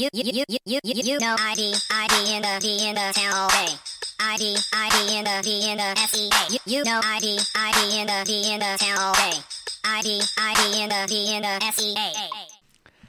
You know I be in the town all day. I be in the SEA. You know I be in the town all day. I be in the SEA.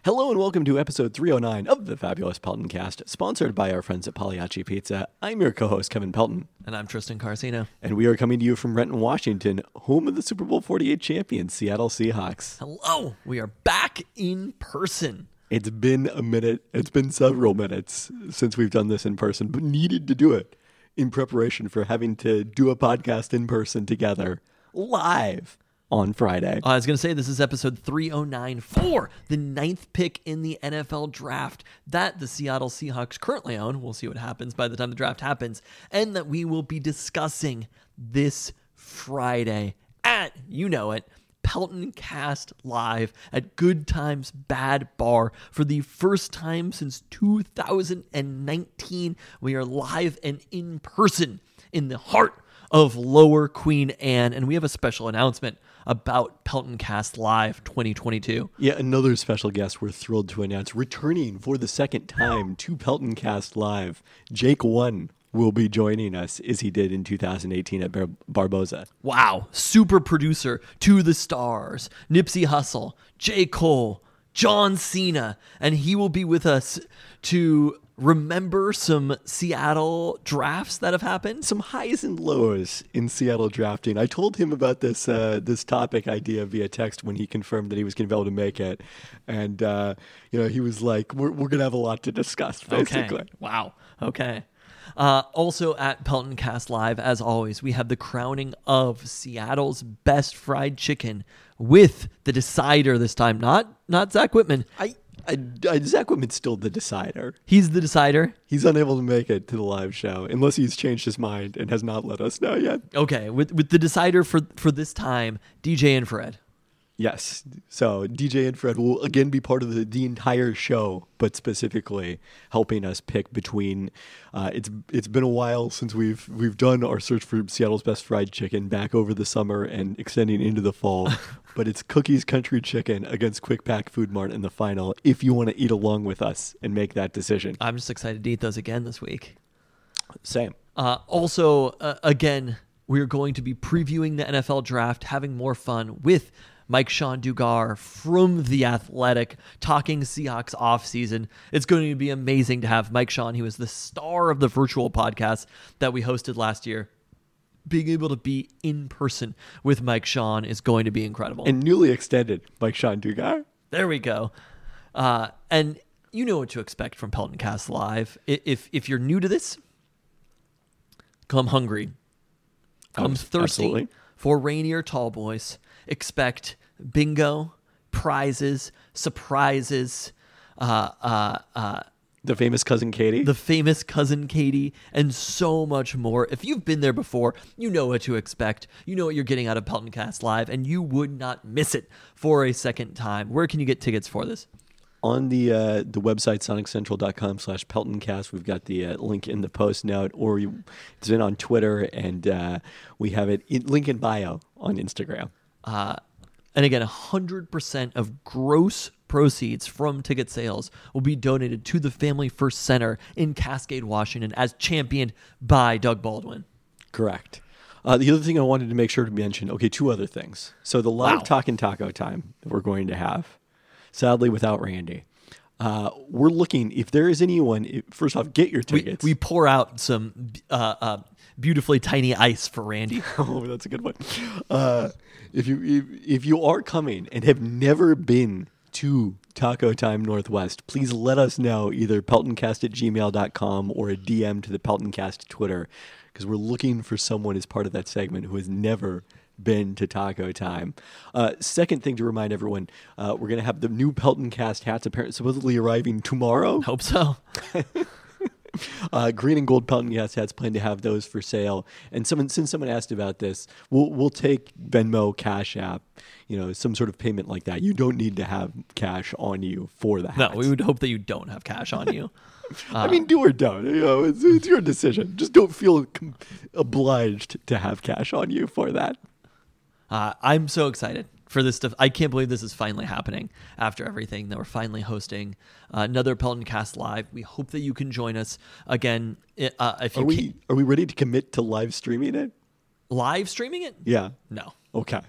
Hello and welcome to episode 309 of the Fabulous Pelton Cast, sponsored by our friends at Pagliacci Pizza. I'm your co-host, Kevin Pelton. And I'm Tristan Carcino. And we are coming to you from Renton, Washington, home of the Super Bowl 48 champions, Seattle Seahawks. Hello! We are back in person. It's been a minute. It's been several minutes since we've done this in person, but needed to do it in preparation for having to do a podcast in person together, live. On Friday. I was going to say, this is episode 309 for the ninth pick in the NFL draft that the Seattle Seahawks currently own. We'll see what happens by the time the draft happens. And that we will be discussing this Friday at, you know it, Pelton Cast Live at Good Times Bad Bar for the first time since 2019. We are live and in person in the heart of Lower Queen Anne, and we have a special announcement about Pelton Cast Live 2022. Yeah, another special guest we're thrilled to announce. Returning for the second time to Pelton Cast Live, Jake One will be joining us as he did in 2018 at Barboza. Wow, super producer to the stars, Nipsey Hussle, J. Cole, John Cena, and he will be with us to remember some Seattle drafts that have happened, some highs and lows in Seattle drafting. I told him about this this topic idea via text when he confirmed that he was going to be able to make it, and he was like, "We're going to have a lot to discuss." Basically, okay. Wow. Okay. Also at Pelton Cast Live, as always, we have the crowning of Seattle's best fried chicken with the decider this time, not Zach Whitman. Zach Whitman's still the decider. He's the decider? He's unable to make it to the live show, unless he's changed his mind and has not let us know yet. Okay, with the decider for this time, DJ Infrared. Yes, so DJ Infrared will again be part of the entire show, but specifically helping us pick between, it's been a while since we've done our search for Seattle's best fried chicken back over the summer and extending into the fall, but it's Cookies Country Chicken against Quick Pack Food Mart in the final if you want to eat along with us and make that decision. I'm just excited to eat those again this week. Same. Also, we're going to be previewing the NFL draft, having more fun with Mike'Sean Dugar from The Athletic, talking Seahawks offseason. It's going to be amazing to have Mike'Sean. He was the star of the virtual podcast that we hosted last year. Being able to be in person with Mike'Sean is going to be incredible. And newly extended Mike'Sean Dugar. There we go. And you know what to expect from Pelton Cast Live. If you're new to this, come hungry. Come thirsty absolutely. For Rainier Tall Boys. Expect bingo, prizes, surprises, the famous cousin Katie, and so much more. If you've been there before, you know what to expect. You know what you're getting out of Pelton Cast Live, and you would not miss it for a second time. Where can you get tickets for this? On the website, soniccentral.com/PeltonCast, we've got the link in the post note, or it's been on Twitter, and we have it in link in bio on Instagram. And again, 100% of gross proceeds from ticket sales will be donated to the Family First Center in Cascade, Washington, as championed by Doug Baldwin. Correct. The other thing I wanted to make sure to mention, two other things. So the live Talk and Taco time that we're going to have, sadly without Randy. We're looking, if there is anyone, first off, get your tickets. We pour out some beautifully tiny ice for Randy. Oh, that's a good one. If you are coming and have never been to Taco Time Northwest, please let us know, either peltoncast@gmail.com or a DM to the Peltoncast Twitter, because we're looking for someone as part of that segment who has never been to Taco Time. Second thing to remind everyone, we're going to have the new Pelton Cast hats apparently supposedly arriving tomorrow. Hope so. Green and gold Pelton Cast hats, plan to have those for sale. And since someone asked about this, we'll take Venmo, Cash App, some sort of payment like that. You don't need to have cash on you for the hat. No, we would hope that you don't have cash on you. Do or don't. It's your decision. Just don't feel obliged to have cash on you for that. I'm so excited for this stuff. I can't believe this is finally happening after everything that we're finally hosting another Pelton Cast live. We hope that you can join us again. Are we ready to commit to live streaming it? Live streaming it? Yeah. No. Okay.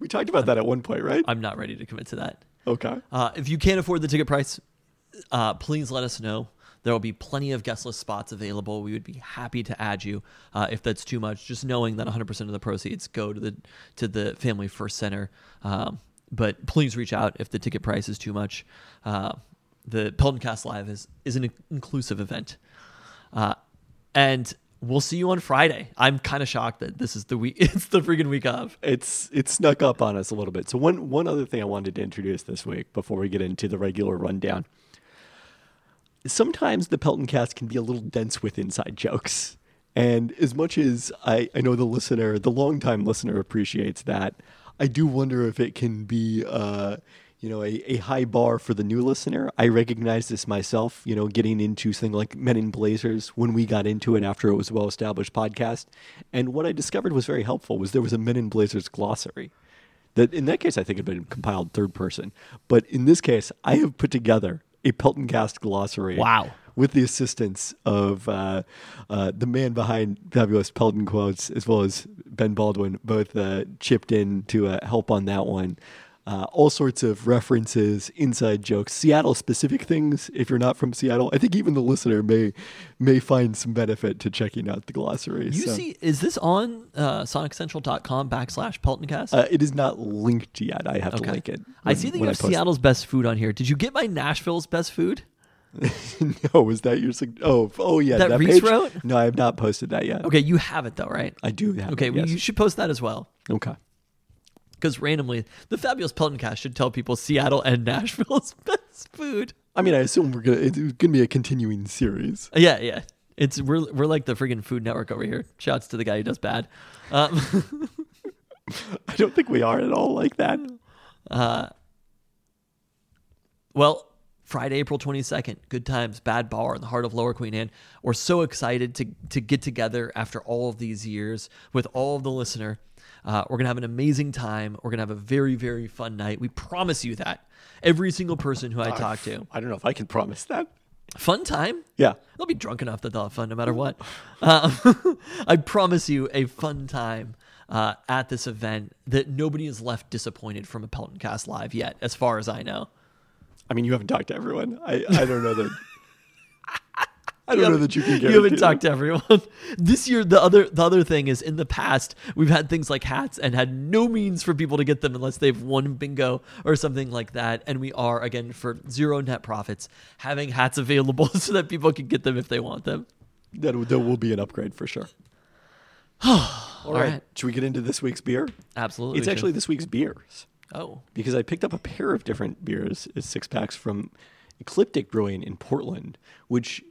We talked about that at one point, right? I'm not ready to commit to that. Okay. If you can't afford the ticket price, please let us know. There will be plenty of guest list spots available. We would be happy to add you if that's too much. Just knowing that 100% of the proceeds go to the Family First Center. But please reach out if the ticket price is too much. The Pelton Cast Live is an inclusive event. And we'll see you on Friday. I'm kind of shocked that this is the week. It's the freaking week of. It snuck up on us a little bit. So one other thing I wanted to introduce this week before we get into the regular rundown. Sometimes the Pelton Cast can be a little dense with inside jokes. And as much as I know the longtime listener appreciates that, I do wonder if it can be, a high bar for the new listener. I recognize this myself, getting into something like Men in Blazers when we got into it after it was a well-established podcast. And what I discovered was very helpful was there was a Men in Blazers glossary. That in that case, I think had been compiled third person. But in this case, I have put together a Pelton Cast glossary. Wow. With the assistance of the man behind Fabulous Pelton Quotes, as well as Ben Baldwin, both chipped in to help on that one. All sorts of references, inside jokes, Seattle-specific things. If you're not from Seattle, I think even the listener may find some benefit to checking out the glossary. See, is this on soniccentral.com/PeltonCast? It is not linked yet. I have to link it. I see that you have Seattle's best food on here. Did you get my Nashville's best food? No, was that your... Oh, yeah. That Reese wrote? No, I have not posted that yet. Okay, you have it, though, right? I do have it, yes. You should post that as well. Okay. Because randomly, the Fabulous Pelton Cast should tell people Seattle and Nashville's best food. I mean, I assume it's gonna be a continuing series. Yeah, we're like the friggin' Food Network over here. Shouts to the guy who does bad. I don't think we are at all like that. Well, Friday, April 22nd, Good Times, Bad Bar in the heart of Lower Queen Anne. We're so excited to get together after all of these years with all of the listener. We're going to have an amazing time. We're going to have a very, very fun night. We promise you that. Every single person who I talk to. I don't know if I can promise that. Fun time? Yeah. They'll be drunk enough that they'll have fun no matter what. I promise you a fun time at this event that nobody is left disappointed from a Pelton Cast Live yet, as far as I know. I mean, you haven't talked to everyone. I don't know that... I don't know that you can guarantee. You haven't talked to everyone. This year, the other thing is in the past, we've had things like hats and had no means for people to get them unless they've won bingo or something like that. And we are, again, for zero net profits, having hats available so that people can get them if they want them. That will be an upgrade for sure. All right. Should we get into this week's beer? Absolutely. It's actually this week's beers. Oh. Because I picked up a pair of different beers, six packs from Ecliptic Brewing in Portland, which...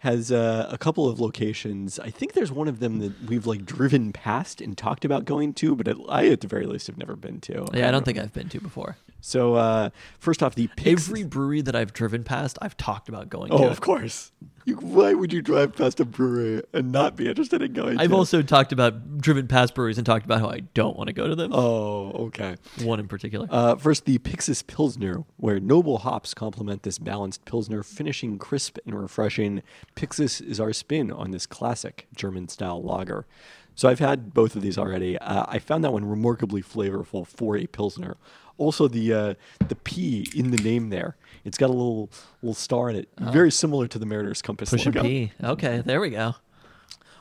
has a couple of locations. I think there's one of them that we've driven past and talked about going to, but I at the very least have never been to. Yeah, I don't think I've been to before. So first off, every brewery that I've driven past, I've talked about going to. Oh, of course. Why would you drive past a brewery and not be interested in going to? I've also driven past breweries and talked about how I don't want to go to them. Oh, okay. One in particular. First, the Pixis Pilsner, where noble hops complement this balanced Pilsner, finishing crisp and refreshing. Pixis is our spin on this classic German-style lager. So I've had both of these already. I found that one remarkably flavorful for a Pilsner. Also, the P in the name there. It's got a little star in it. Oh. Very similar to the Mariners Compass Push logo. Push a P. Okay, there we go.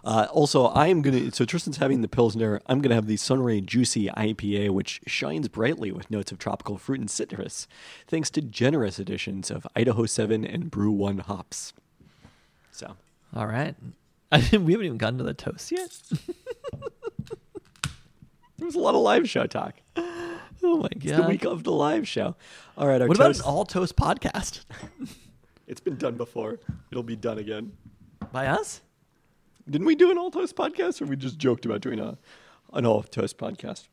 Also, so Tristan's having the Pilsner. I'm going to have the Sunray Juicy IPA, which shines brightly with notes of tropical fruit and citrus, thanks to generous additions of Idaho 7 and Brew 1 hops. So, all right. We haven't even gotten to the toast yet. There was a lot of live show talk. Oh, my God. It's the week of the live show. All right. What about an all-toast podcast? It's been done before. It'll be done again. By us? Didn't we do an all-toast podcast, or we just joked about doing an all-toast podcast?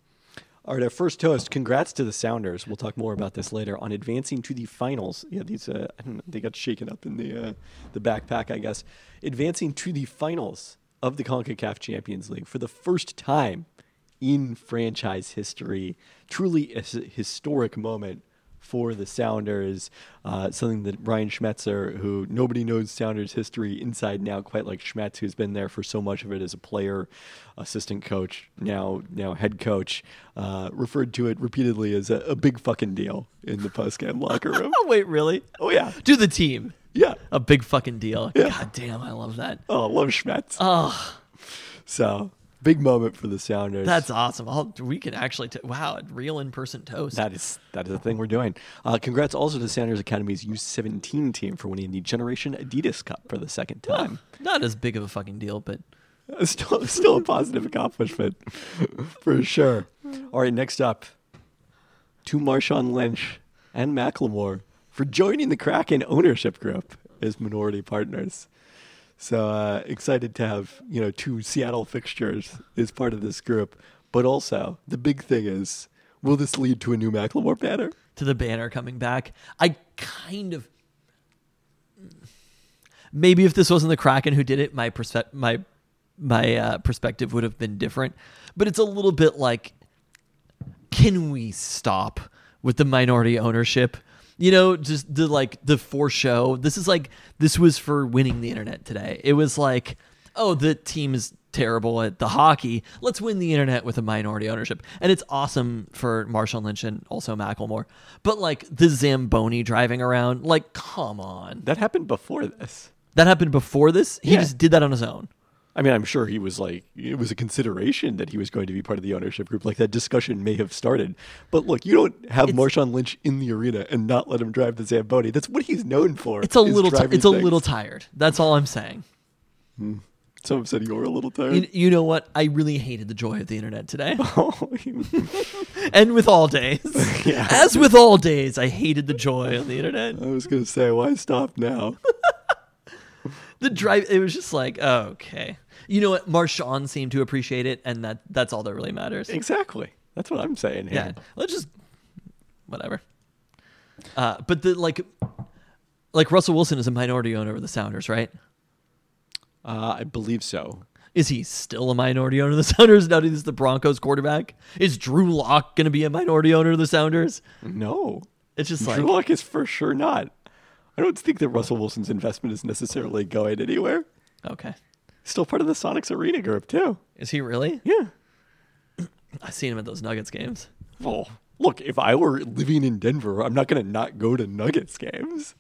All right, our first toast. Congrats to the Sounders. We'll talk more about this later on advancing to the finals. Yeah, these I don't know, they got shaken up in the backpack, I guess. Advancing to the finals of the CONCACAF Champions League for the first time in franchise history. Truly a historic moment for the Sounders, something that Ryan Schmetzer, who nobody knows Sounders history inside now quite like Schmetz, who's been there for so much of it as a player, assistant coach, now head coach, referred to it repeatedly as a big fucking deal in the post-game locker room. Oh, wait, really? Oh, yeah. To the team. Yeah. A big fucking deal. Yeah. God damn, I love that. Oh, I love Schmetz. Oh. So... big moment for the Sounders. That's awesome. We can actually, real in-person toast. That is the thing we're doing. Congrats also to Sounders Academy's U17 team for winning the Generation Adidas Cup for the second time. Well, not as big of a fucking deal, but... Still a positive accomplishment, for sure. All right, next up, to Marshawn Lynch and Macklemore for joining the Kraken ownership group as minority partners. So excited to have, two Seattle fixtures as part of this group. But also, the big thing is, will this lead to a new Macklemore banner? To the banner coming back. I kind of... maybe if this wasn't the Kraken who did it, my perspective would have been different. But it's a little bit like, can we stop with the minority ownership? Just the for show. This was for winning the internet today. It was like, oh, the team is terrible at the hockey. Let's win the internet with a minority ownership. And it's awesome for Marshawn Lynch and also Macklemore. But the Zamboni driving around, come on. That happened before this. He just did that on his own. I mean, I'm sure he was it was a consideration that he was going to be part of the ownership group. That discussion may have started. But look, you don't have Marshawn Lynch in the arena and not let him drive the Zamboni. That's what he's known for. It's a little tired. That's all I'm saying. Someone said you were a little tired. You know what? I really hated the joy of the internet today. And with all days. Yeah. As with all days, I hated the joy of the internet. I was going to say, why stop now? The drive, it was just okay. You know what? Marshawn seemed to appreciate it, and that's all that really matters. Exactly. That's what I'm saying here. Yeah. Let's just... whatever. But Russell Wilson is a minority owner of the Sounders, right? I believe so. Is he still a minority owner of the Sounders now that he's the Broncos quarterback? Is Drew Lock going to be a minority owner of the Sounders? No. It's just Drew Lock is for sure not. I don't think that Russell Wilson's investment is necessarily going anywhere. Okay. Still part of the Sonics Arena group, too. Is he really? Yeah. I've seen him at those Nuggets games. Oh, look, if I were living in Denver, I'm not going to not go to Nuggets games.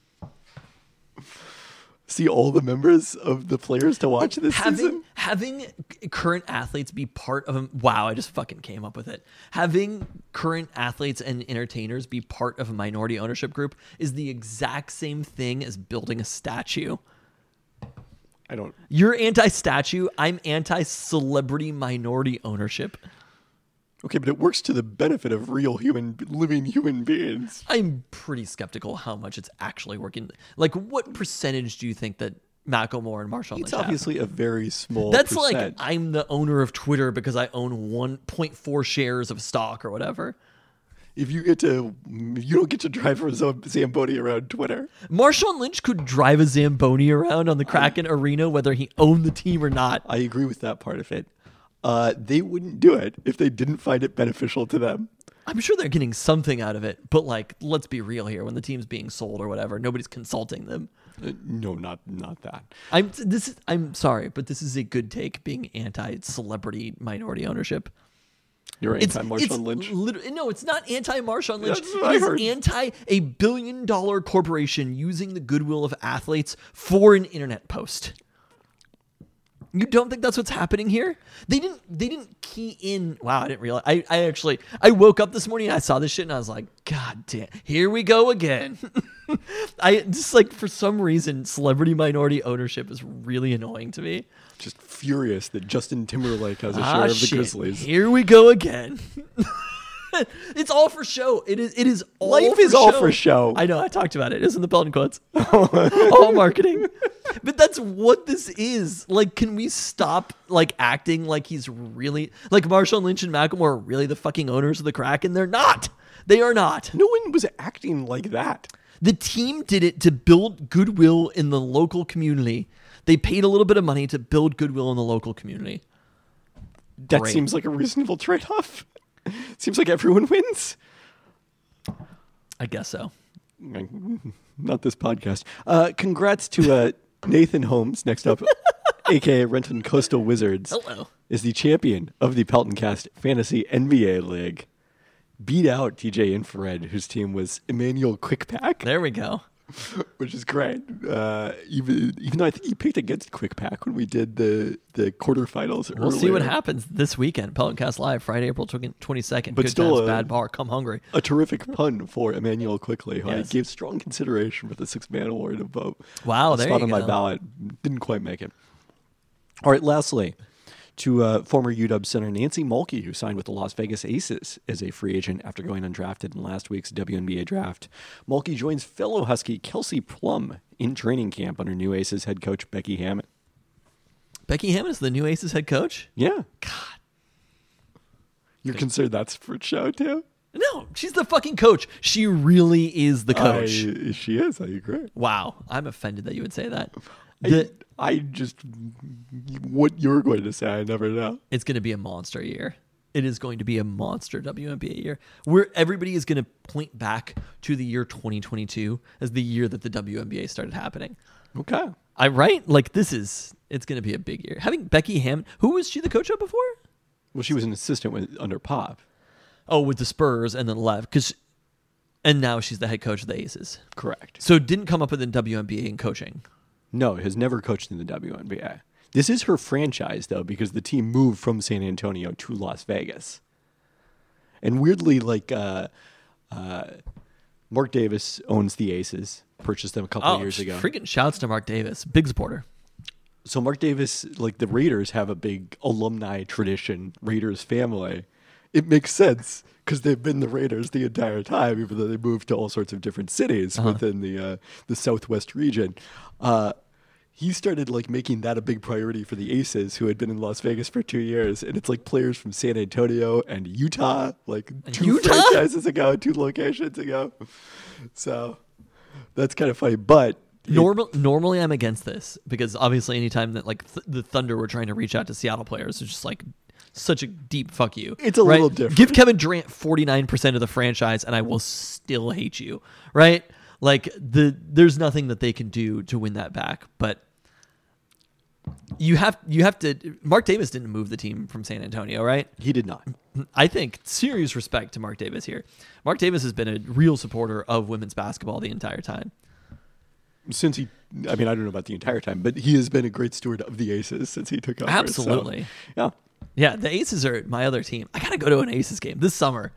See all the members of the players to watch this season? Having current athletes be part of a... wow, I just fucking came up with it. Having current athletes and entertainers be part of a minority ownership group is the exact same thing as building a statue. You're anti-statue. I'm anti-celebrity minority ownership. Okay, but it works to the benefit of real living human beings. I'm pretty skeptical how much it's actually working. What percentage do you think that Macklemore and Marshawn Lynch have? It's obviously a very small percent. I'm the owner of Twitter because I own 1.4 shares of stock or whatever. If you don't get to drive a Zamboni around Twitter. Marshawn Lynch could drive a Zamboni around on the Kraken Arena whether he owned the team or not. I agree with that part of it. They wouldn't do it if they didn't find it beneficial to them. I'm sure they're getting something out of it, but let's be real here. When the team's being sold or whatever, nobody's consulting them. No, not that. I'm sorry, but this is a good take. Being anti-celebrity minority ownership. You're anti-Marshawn Lynch? No, it's not anti-Marshawn Lynch. It's anti a billion-dollar corporation using the goodwill of athletes for an internet post. You don't think that's what's happening here? They didn't key in. Wow, I didn't realize. I woke up this morning and I saw this shit and I was like, God damn, here we go again. I just for some reason, celebrity minority ownership is really annoying to me. Just furious that Justin Timberlake has a share of the Grizzlies. Here we go again. It's all for show. It is all life for is show. All for show. I know. I talked about it. It was in the Pelton quotes. All marketing. But that's what this is. Can we stop acting like he's really Marshawn Lynch and Macklemore are really the fucking owners of the Kraken? They're not. They are not. No one was acting like that. The team did it to build goodwill in the local community. They paid a little bit of money to build goodwill in the local community. That Great. Seems like a reasonable trade-off. Seems like everyone wins. I guess so. Not this podcast. Congrats to Nathan Holmes, next up, a.k.a. Renton Coastal Wizards. Hello. Is the champion of the Pelton Cast Fantasy NBA League. Beat out TJ Infrared, whose team was Emmanuel Quickpack. There we go. Which is great. Even though I think he picked against Quickpack when we did the quarterfinals earlier. We'll see what happens this weekend. Peltoncast Live, Friday, April 22nd. But Good still Times, Bad Bar, come hungry. A terrific pun for Emmanuel Quickly, who yes. I gave strong consideration for the six-man award of vote. Wow, there spot you on go. My ballot. Didn't quite make it. All right, lastly, to former UW center Nancy Mulkey, who signed with the Las Vegas Aces as a free agent after going undrafted in last week's WNBA draft. Mulkey joins fellow Husky Kelsey Plum in training camp under new Aces head coach Becky Hammond. Becky Hammond is the new Aces head coach? Yeah. God. You're concerned that's for show, too? No, she's the fucking coach. She really is the coach. She is. I agree. Wow. I'm offended that you would say that. I just, what you're going to say, I never know. It's going to be a monster year. It is going to be a monster WNBA year where everybody is going to point back to the year 2022 as the year that the WNBA started happening. Okay. Right? Like it's going to be a big year. Having Becky Hammond, who was she the coach of before? Well, she was an assistant under Pop. Oh, with the Spurs and then left. And now she's the head coach of the Aces. Correct. So didn't come up with the WNBA in coaching. No, has never coached in the WNBA. This is her franchise, though, because the team moved from San Antonio to Las Vegas. And weirdly, like Mark Davis owns the Aces, purchased them a couple of years ago. Freaking shouts to Mark Davis, big supporter. So Mark Davis, like the Raiders, have a big alumni tradition, Raiders family. It makes sense because they've been the Raiders the entire time, even though they moved to all sorts of different cities within the Southwest region. He started like making that a big priority for the Aces, who had been in Las Vegas for 2 years, and it's like players from San Antonio and Utah, like franchises ago, 2 locations ago. So that's kind of funny, but. Normally, I'm against this because obviously anytime that like the Thunder were trying to reach out to Seattle players, it's just like such a deep fuck you. It's a little different. Give Kevin Durant 49% of the franchise and I will still hate you, right? Like there's nothing that they can do to win that back. But you have to. Mark Davis didn't move the team from San Antonio, right? He did not. I think serious respect to Mark Davis here. Mark Davis has been a real supporter of women's basketball the entire time. I don't know about the entire time, but he has been a great steward of the Aces since he took over. Absolutely. So, yeah, the Aces are my other team. I got to go to an Aces game this summer.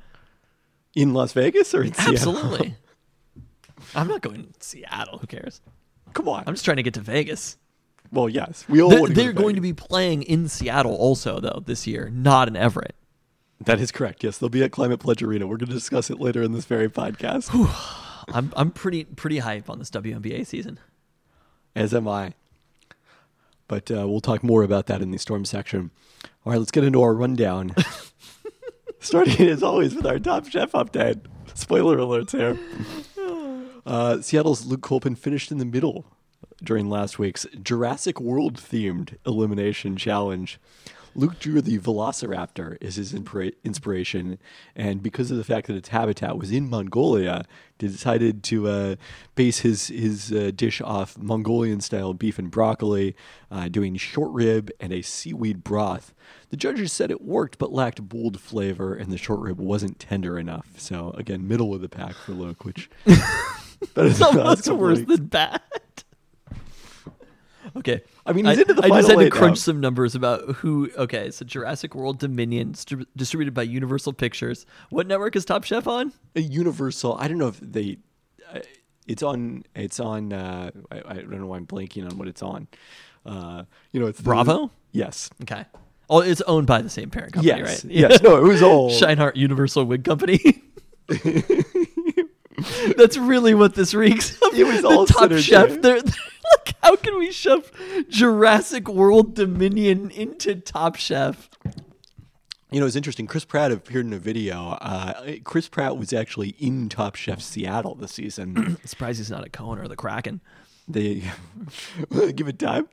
In Las Vegas or in Seattle? Absolutely. I'm not going to Seattle. Who cares? Come on. I'm just trying to get to Vegas. Well, yes. We all want to They're going to be playing in Seattle also, though, this year, not in Everett. That is correct. Yes, they'll be at Climate Pledge Arena. We're going to discuss it later in this very podcast. I'm pretty hype on this WNBA season. As am I. But we'll talk more about that in the storm section. All right, let's get into our rundown. Starting, as always, with our Top Chef update. Spoiler alerts here. Seattle's Luke Colpin finished in the middle during last week's Jurassic World-themed elimination challenge. Luke drew the Velociraptor as his inspiration, and because of the fact that its habitat was in Mongolia, decided to base his dish off Mongolian-style beef and broccoli, doing short rib and a seaweed broth. The judges said it worked, but lacked bold flavor, and the short rib wasn't tender enough. So, again, middle of the pack for Luke, which... It's almost worse than bad. Okay. I mean, he's into the final I just had to crunch some numbers about who... Okay, so Jurassic World Dominion, distributed by Universal Pictures. What network is Top Chef on? Universal. I don't know if they... It's on... I don't know why I'm blanking on what it's on. It's... Bravo? Yes. Okay. Oh, it's owned by the same parent company, yes. Right? Yes. No, it was all... Scheinhardt Universal Wig Company. That's really what this reeks of. It was all Top Chef. Look, how can we shove Jurassic World Dominion into Top Chef? You know, it's interesting. Chris Pratt appeared in a video. Chris Pratt was actually in Top Chef Seattle this season. Surprised he's not at Cohen or the Kraken. They give it time.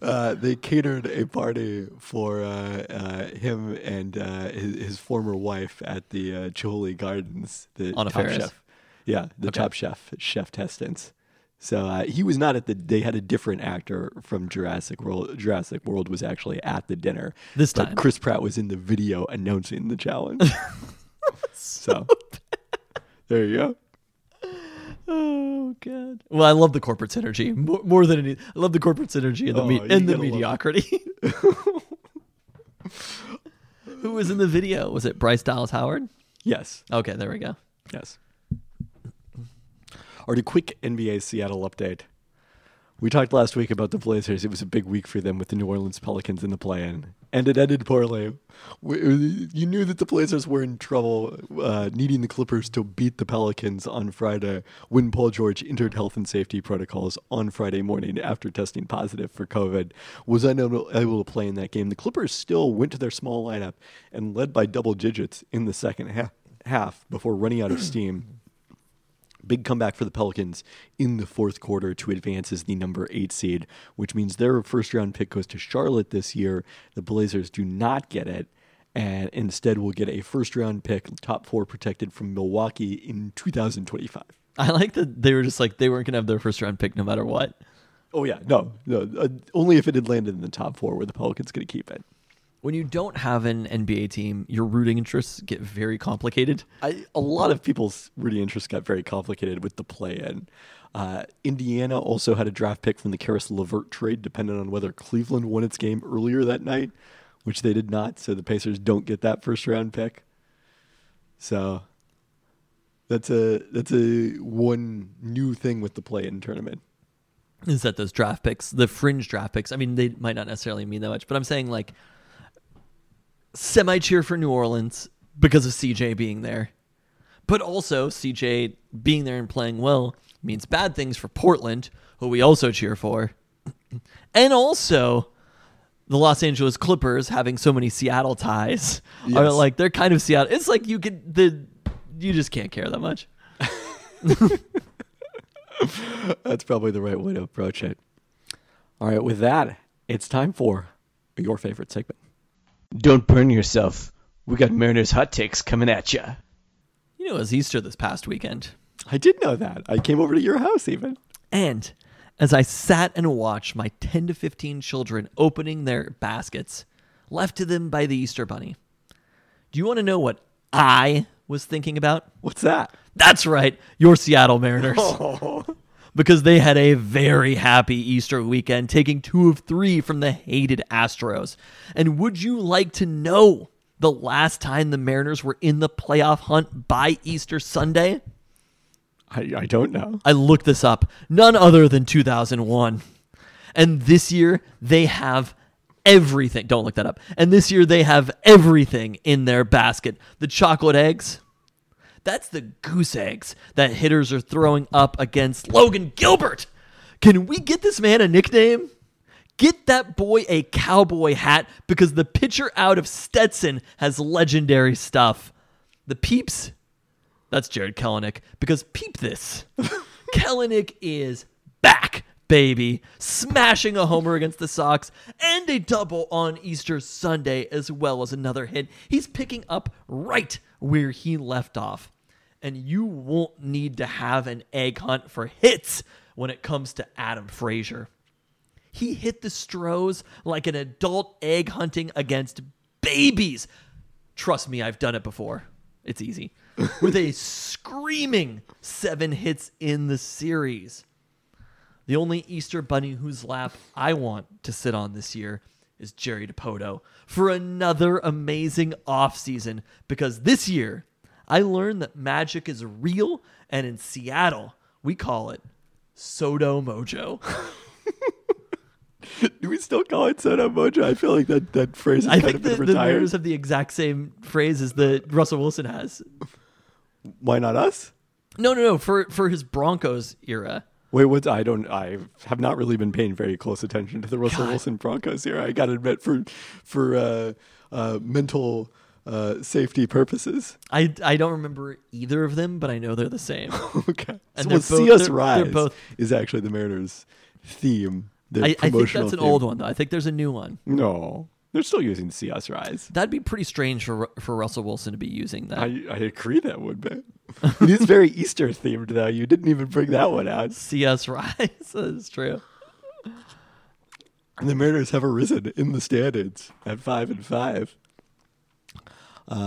They catered a party for him and his former wife at the Chihuly Gardens. The on a Top Ferris. Chef. Yeah, the okay. Top Chef testants. So he was not at the. They had a different actor from Jurassic World. Jurassic World was actually at the dinner this time. Chris Pratt was in the video announcing the challenge. So there you go. Oh God! Well, I love the corporate synergy more than any. I love the corporate synergy and the mediocrity. Who was in the video? Was it Bryce Dallas Howard? Yes. Okay, there we go. Yes. All right, a quick NBA Seattle update. We talked last week about the Blazers. It was a big week for them with the New Orleans Pelicans in the play-in, and it ended poorly. You knew that the Blazers were in trouble, needing the Clippers to beat the Pelicans on Friday when Paul George entered health and safety protocols on Friday morning after testing positive for COVID, was unable to play in that game. The Clippers still went to their small lineup and led by double digits in the second half before running out of steam. Big comeback for the Pelicans in the fourth quarter to advance as the number 8 seed, which means their first-round pick goes to Charlotte this year. The Blazers do not get it, and instead will get a first-round pick, top 4 protected from Milwaukee in 2025. I like that they were just like, they weren't going to have their first-round pick no matter what. Oh, yeah. No. Only if it had landed in the top 4 were the Pelicans going to keep it. When you don't have an NBA team, your rooting interests get very complicated. A lot of people's rooting interests got very complicated with the play-in. Indiana also had a draft pick from the Karis LeVert trade, depending on whether Cleveland won its game earlier that night, which they did not, so the Pacers don't get that first-round pick. So that's a one new thing with the play-in tournament. Is that those draft picks, the fringe draft picks, I mean, they might not necessarily mean that much, but I'm saying like, semi-cheer for New Orleans because of CJ being there. But also, CJ being there and playing well means bad things for Portland, who we also cheer for. And also, the Los Angeles Clippers having so many Seattle ties. Yes. Are like, they're kind of Seattle. It's like you just can't care that much. That's probably the right way to approach it. All right, with that, it's time for your favorite segment. Don't burn yourself. We got Mariners hot takes coming at ya. You know, it was Easter this past weekend. I did know that. I came over to your house even. And as I sat and watched my 10 to 15 children opening their baskets, left to them by the Easter Bunny, do you want to know what I was thinking about? What's that? That's right. Your Seattle Mariners. Oh. Because they had a very happy Easter weekend, taking 2 of 3 from the hated Astros. And would you like to know the last time the Mariners were in the playoff hunt by Easter Sunday? I don't know. I looked this up. None other than 2001. And this year, they have everything. Don't look that up. And this year, they have everything in their basket. The chocolate eggs. That's the goose eggs that hitters are throwing up against Logan Gilbert. Can we get this man a nickname? Get that boy a cowboy hat, because the pitcher out of Stetson has legendary stuff. The Peeps, that's Jared Kelenic, because peep this. Kelenic is back, baby, smashing a homer against the Sox and a double on Easter Sunday, as well as another hit. He's picking up right where he left off. And you won't need to have an egg hunt for hits when it comes to Adam Frazier. He hit the Stros like an adult egg hunting against babies. Trust me, I've done it before. It's easy. With a screaming 7 hits in the series. The only Easter Bunny whose lap I want to sit on this year is Jerry DiPoto for another amazing offseason, because this year I learned that magic is real, and in Seattle we call it Soto Mojo. Do we still call it Soto Mojo? I feel like that phrase has kind of been retired. I think the Mariners have the exact same phrase as the Russell Wilson has. Why not us? No. For his Broncos era. Wait, I have not really been paying very close attention to the Russell Wilson Broncos here. I got to admit, for mental safety purposes? I don't remember either of them, but I know they're the same. Okay. And so we'll see us rise both, is actually the Mariners theme. I think that's an theme. Old one, though. I think there's a new one. No. They're still using see us rise. That'd be pretty strange for Russell Wilson to be using that. I agree that would be. It is very Easter themed, though. You didn't even bring that one out. See us rise. That is true. The Mariners have arisen in the standings at 5-5. Now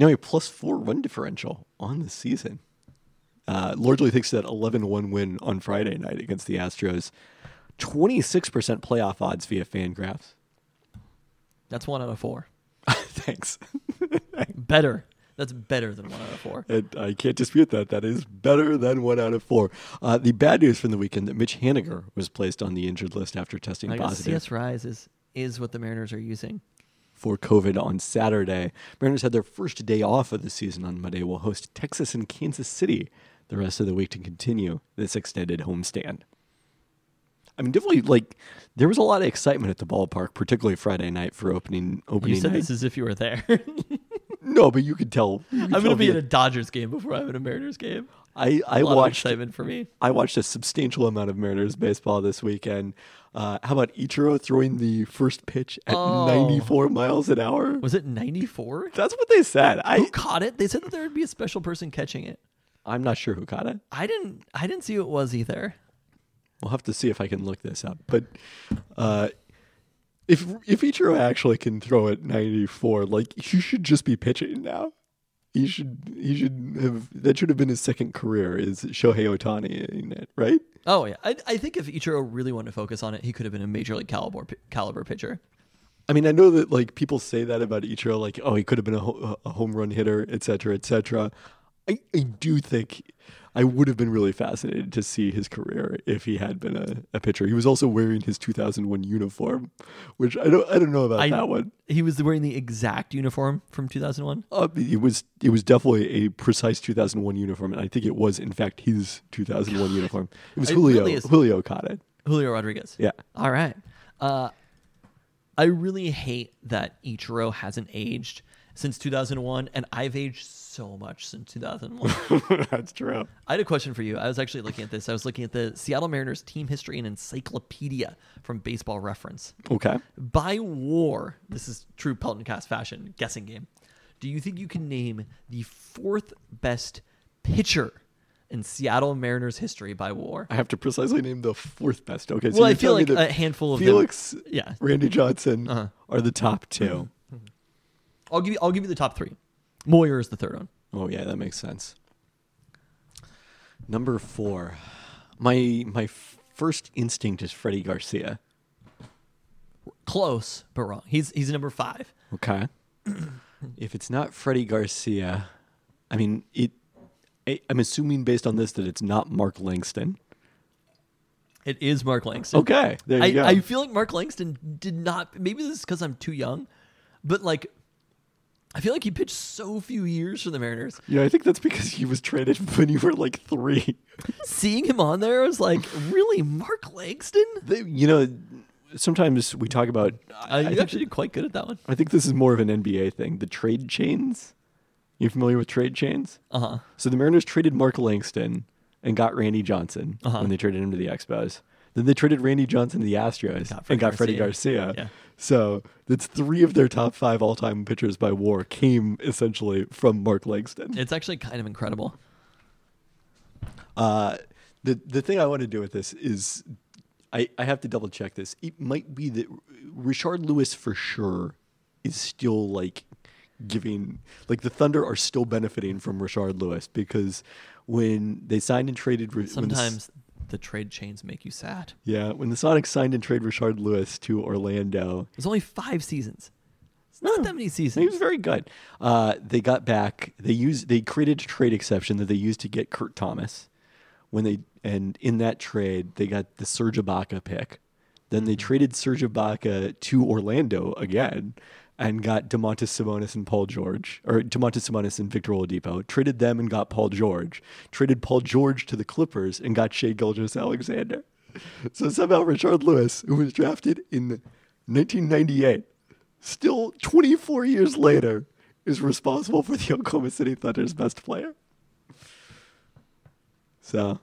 a +4 run differential on the season. Largely thanks to that 11-1 win on Friday night against the Astros. 26% playoff odds via FanGraphs. That's 1 out of 4. Thanks. Better. That's better than 1 out of 4. And I can't dispute that. That is better than 1 out of 4. The bad news from the weekend that Mitch Haniger was placed on the injured list after testing positive. CS Rise is what the Mariners are using for COVID on Saturday. Mariners had their first day off of the season on Monday. Will host Texas and Kansas City the rest of the week to continue this extended homestand. I mean, definitely, like, there was a lot of excitement at the ballpark, particularly Friday night for opening night. You said night. This as if you were there. No, but you could tell. I'm going to be at a Dodgers game before I'm at a Mariners game. I watched excitement for me. I watched a substantial amount of Mariners baseball this weekend. How about Ichiro throwing the first pitch at 94 miles an hour? Was it 94? That's what they said. Who caught it? They said that there would be a special person catching it. I'm not sure who caught it. I didn't see who it was either. We'll have to see if I can look this up. But if Ichiro actually can throw at 94, like, he should just be pitching now. That should have been his second career, is Shohei Ohtani in it, right? Oh yeah, I think if Ichiro really wanted to focus on it, he could have been a major league caliber pitcher. I mean, I know that, like, people say that about Ichiro, like, oh, he could have been a home run hitter, et cetera, et cetera. I do think I would have been really fascinated to see his career if he had been a pitcher. He was also wearing his 2001 uniform, which I don't know about that one. He was wearing the exact uniform from 2001? It was definitely a precise 2001 uniform, and I think it was, in fact, his 2001 uniform. It was Julio. Julio caught it. Julio Rodriguez. Yeah. All right. I really hate that Ichiro hasn't aged since 2001, and I've aged so much since 2001. That's true. I had a question for you. I was actually looking at this. I was looking at the Seattle Mariners team history and encyclopedia from Baseball Reference. Okay. By war, this is true Pelton Cast fashion, guessing game. Do you think you can name the fourth best pitcher in Seattle Mariners history by war? I have to precisely name the fourth best. Okay. So I feel like a handful of Felix, them. Yeah. Randy Johnson are the top two. Mm-hmm. I'll give you the top three. Moyer is the third one. Oh yeah, that makes sense. Number four, my first instinct is Freddie Garcia. Close, but wrong. He's number five. Okay. If it's not Freddie Garcia, I mean it. I'm assuming based on this that it's not Mark Langston. It is Mark Langston. Okay, there you go. I feel like Mark Langston did not. Maybe this is because I'm too young, but like, I feel like he pitched so few years for the Mariners. Yeah, I think that's because he was traded when you were like three. Seeing him on there, I was like, really, Mark Langston? You know, sometimes we talk about... You actually did quite good at that one. I think this is more of an NBA thing. The trade chains. You familiar with trade chains? Uh-huh. So the Mariners traded Mark Langston and got Randy Johnson when they traded him to the Expos. Then they traded Randy Johnson to the Astros and got Freddie Garcia. Yeah. So that's three of their top five all-time pitchers by war came essentially from Mark Langston. It's actually kind of incredible. The thing I want to do with this is I have to double-check this. It might be that Richard Lewis for sure is still like giving... Like the Thunder are still benefiting from Richard Lewis because when they signed and traded... Sometimes... The trade chains make you sad. Yeah, when the Sonics signed and traded Richard Lewis to Orlando, it was only 5 seasons. It's not that many seasons. He was very good. They got back. They created a trade exception that they used to get Kurt Thomas. In that trade, they got the Serge Ibaka pick. Then they traded Serge Ibaka to Orlando again, and got DeMontis Sabonis and Paul George, or DeMontis Sabonis and Victor Oladipo, traded them and got Paul George, traded Paul George to the Clippers and got Shai Gilgeous-Alexander. So somehow Richard Lewis, who was drafted in 1998, still 24 years later, is responsible for the Oklahoma City Thunder's best player. So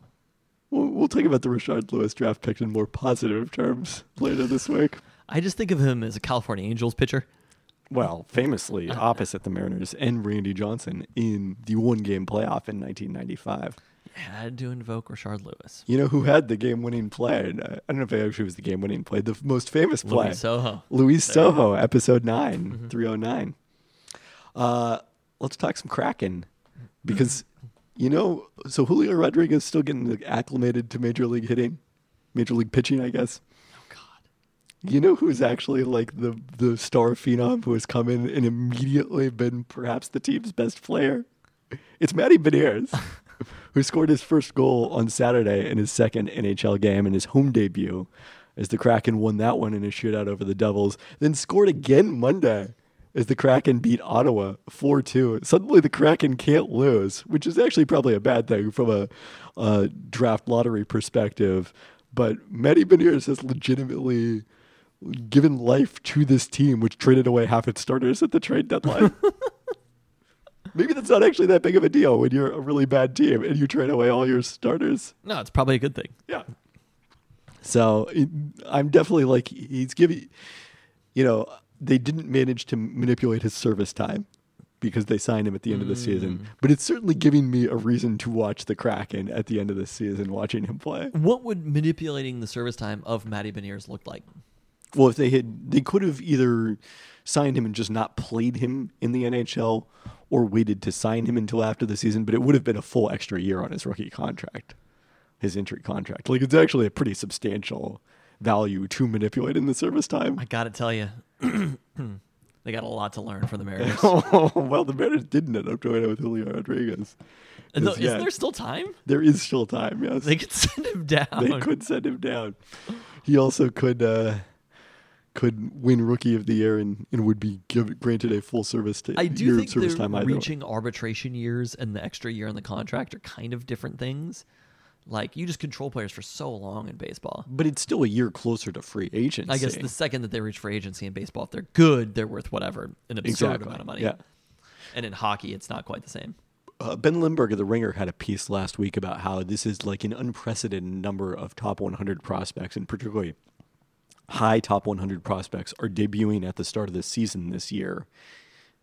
we'll talk about the Rashard Lewis draft pick in more positive terms later this week. I just think of him as a California Angels pitcher. Well, famously opposite the Mariners and Randy Johnson in the one-game playoff in 1995. Had to invoke Rashard Lewis. You know who had the game-winning play? I don't know if it actually was the game-winning play. The most famous play. Luis Soho, episode 9, 309. Let's talk some Kraken. Because, you know, so Julio Rodriguez still getting acclimated to Major League hitting. Major League pitching, I guess. Oh, God. You know who's actually like the star phenom who has come in and immediately been perhaps the team's best player? It's Matty Beniers. Who scored his first goal on Saturday in his second NHL game in his home debut as the Kraken won that one in a shootout over the Devils, then scored again Monday as the Kraken beat Ottawa 4-2. Suddenly the Kraken can't lose, which is actually probably a bad thing from a draft lottery perspective. But Matty Beniers has legitimately given life to this team, which traded away half its starters at the trade deadline. Maybe that's not actually that big of a deal when you're a really bad team and you trade away all your starters. No, it's probably a good thing. Yeah. So I'm definitely like, he's giving, you know, they didn't manage to manipulate his service time because they signed him at the end of the season. But it's certainly giving me a reason to watch the Kraken at the end of the season, watching him play. What would manipulating the service time of Matty Beniers look like? Well, if they could have either signed him and just not played him in the NHL or waited to sign him until after the season, but it would have been a full extra year on his rookie contract, his entry contract. Like, it's actually a pretty substantial value to manipulate in the service time. I got to tell you, they got a lot to learn from the Mariners. Oh, well, the Mariners didn't end up doing it with Julio Rodriguez. Isn't there still time? There is still time, yes. They could send him down. They could send him down. He also could win Rookie of the Year and would be granted a full service time. I do think reaching arbitration years and the extra year on the contract are kind of different things. Like, you just control players for so long in baseball. But it's still a year closer to free agency. I guess the second that they reach free agency in baseball, if they're good, they're worth whatever, an absurd amount of money. Yeah. And in hockey, it's not quite the same. Ben Lindbergh of The Ringer had a piece last week about how this is like an unprecedented number of top 100 prospects, and particularly high top 100 prospects are debuting at the start of the season this year.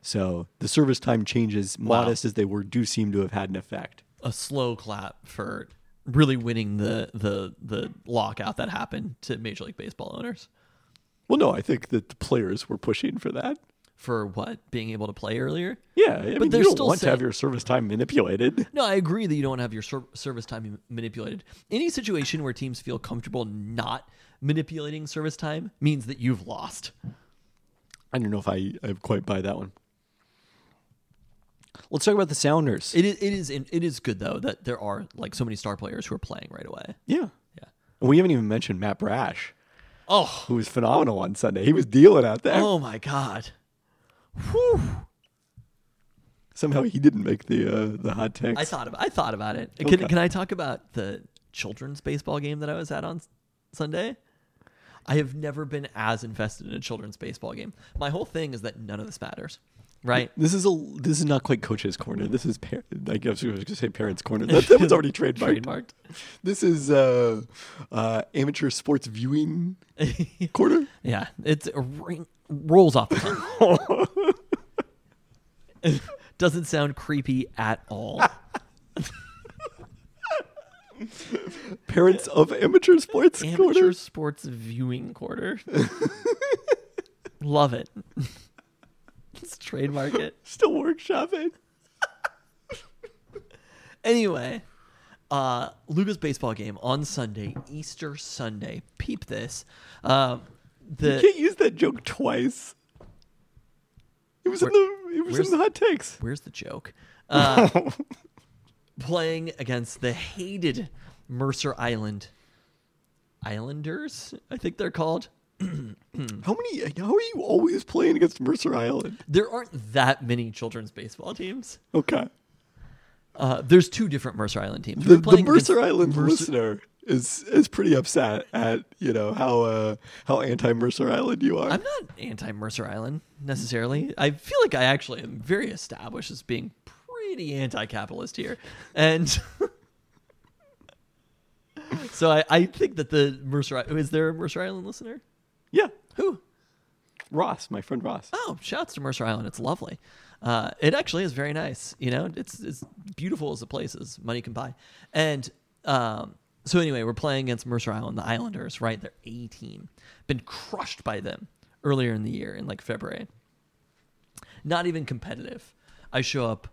So the service time changes, modest as they were, do seem to have had an effect. A slow clap for really winning the lockout that happened to Major League Baseball owners. Well, no, I think that the players were pushing for that. For what? Being able to play earlier? Yeah. I mean, you don't want to have your service time manipulated. No, I agree that you don't want to have your service time manipulated. Any situation where teams feel comfortable not manipulating service time means that you've lost. I don't know if I quite buy that one. Let's talk about the Sounders. It is good, though, that there are like so many star players who are playing right away. Yeah. And we haven't even mentioned Matt Brash, who was phenomenal on Sunday. He was dealing out there. Oh, my God. Whew. Somehow he didn't make the hot takes. I thought about it. Okay. Can I talk about the children's baseball game that I was at on Sunday? I have never been as invested in a children's baseball game. My whole thing is that none of this matters, right? This is not quite coach's corner. This is I guess I was going to say parents' corner. That was already trademarked. This is amateur sports viewing corner. Yeah, it's a rolls off the tongue. It doesn't sound creepy at all. Parents of amateur sports amateur quarter. Amateur sports viewing quarter. Love it. Let's trademark it. Still workshopping. Anyway, Luga's baseball game on Sunday, Easter Sunday. Peep this. You can't use that joke twice. It was in the hot takes. Where's the joke? Playing against the hated Mercer Islanders, I think they're called. How are you always playing against Mercer Island? There aren't that many children's baseball teams. Okay. There's two different Mercer Island teams. The Mercer Island listener is pretty upset at, you know, how anti-Mercer Island you are. I'm not anti-Mercer Island necessarily. I feel like I actually am very established as being pretty anti-capitalist here. And so I think that the Mercer Island, is there a Mercer Island listener? Yeah. Who? Ross, my friend Ross. Oh, shouts to Mercer Island. It's lovely. It actually is very nice. You know, it's beautiful as a place as money can buy. And so anyway, we're playing against Mercer Island, the Islanders, right? They're A team. Been crushed by them earlier in the year in like February. Not even competitive. I show up.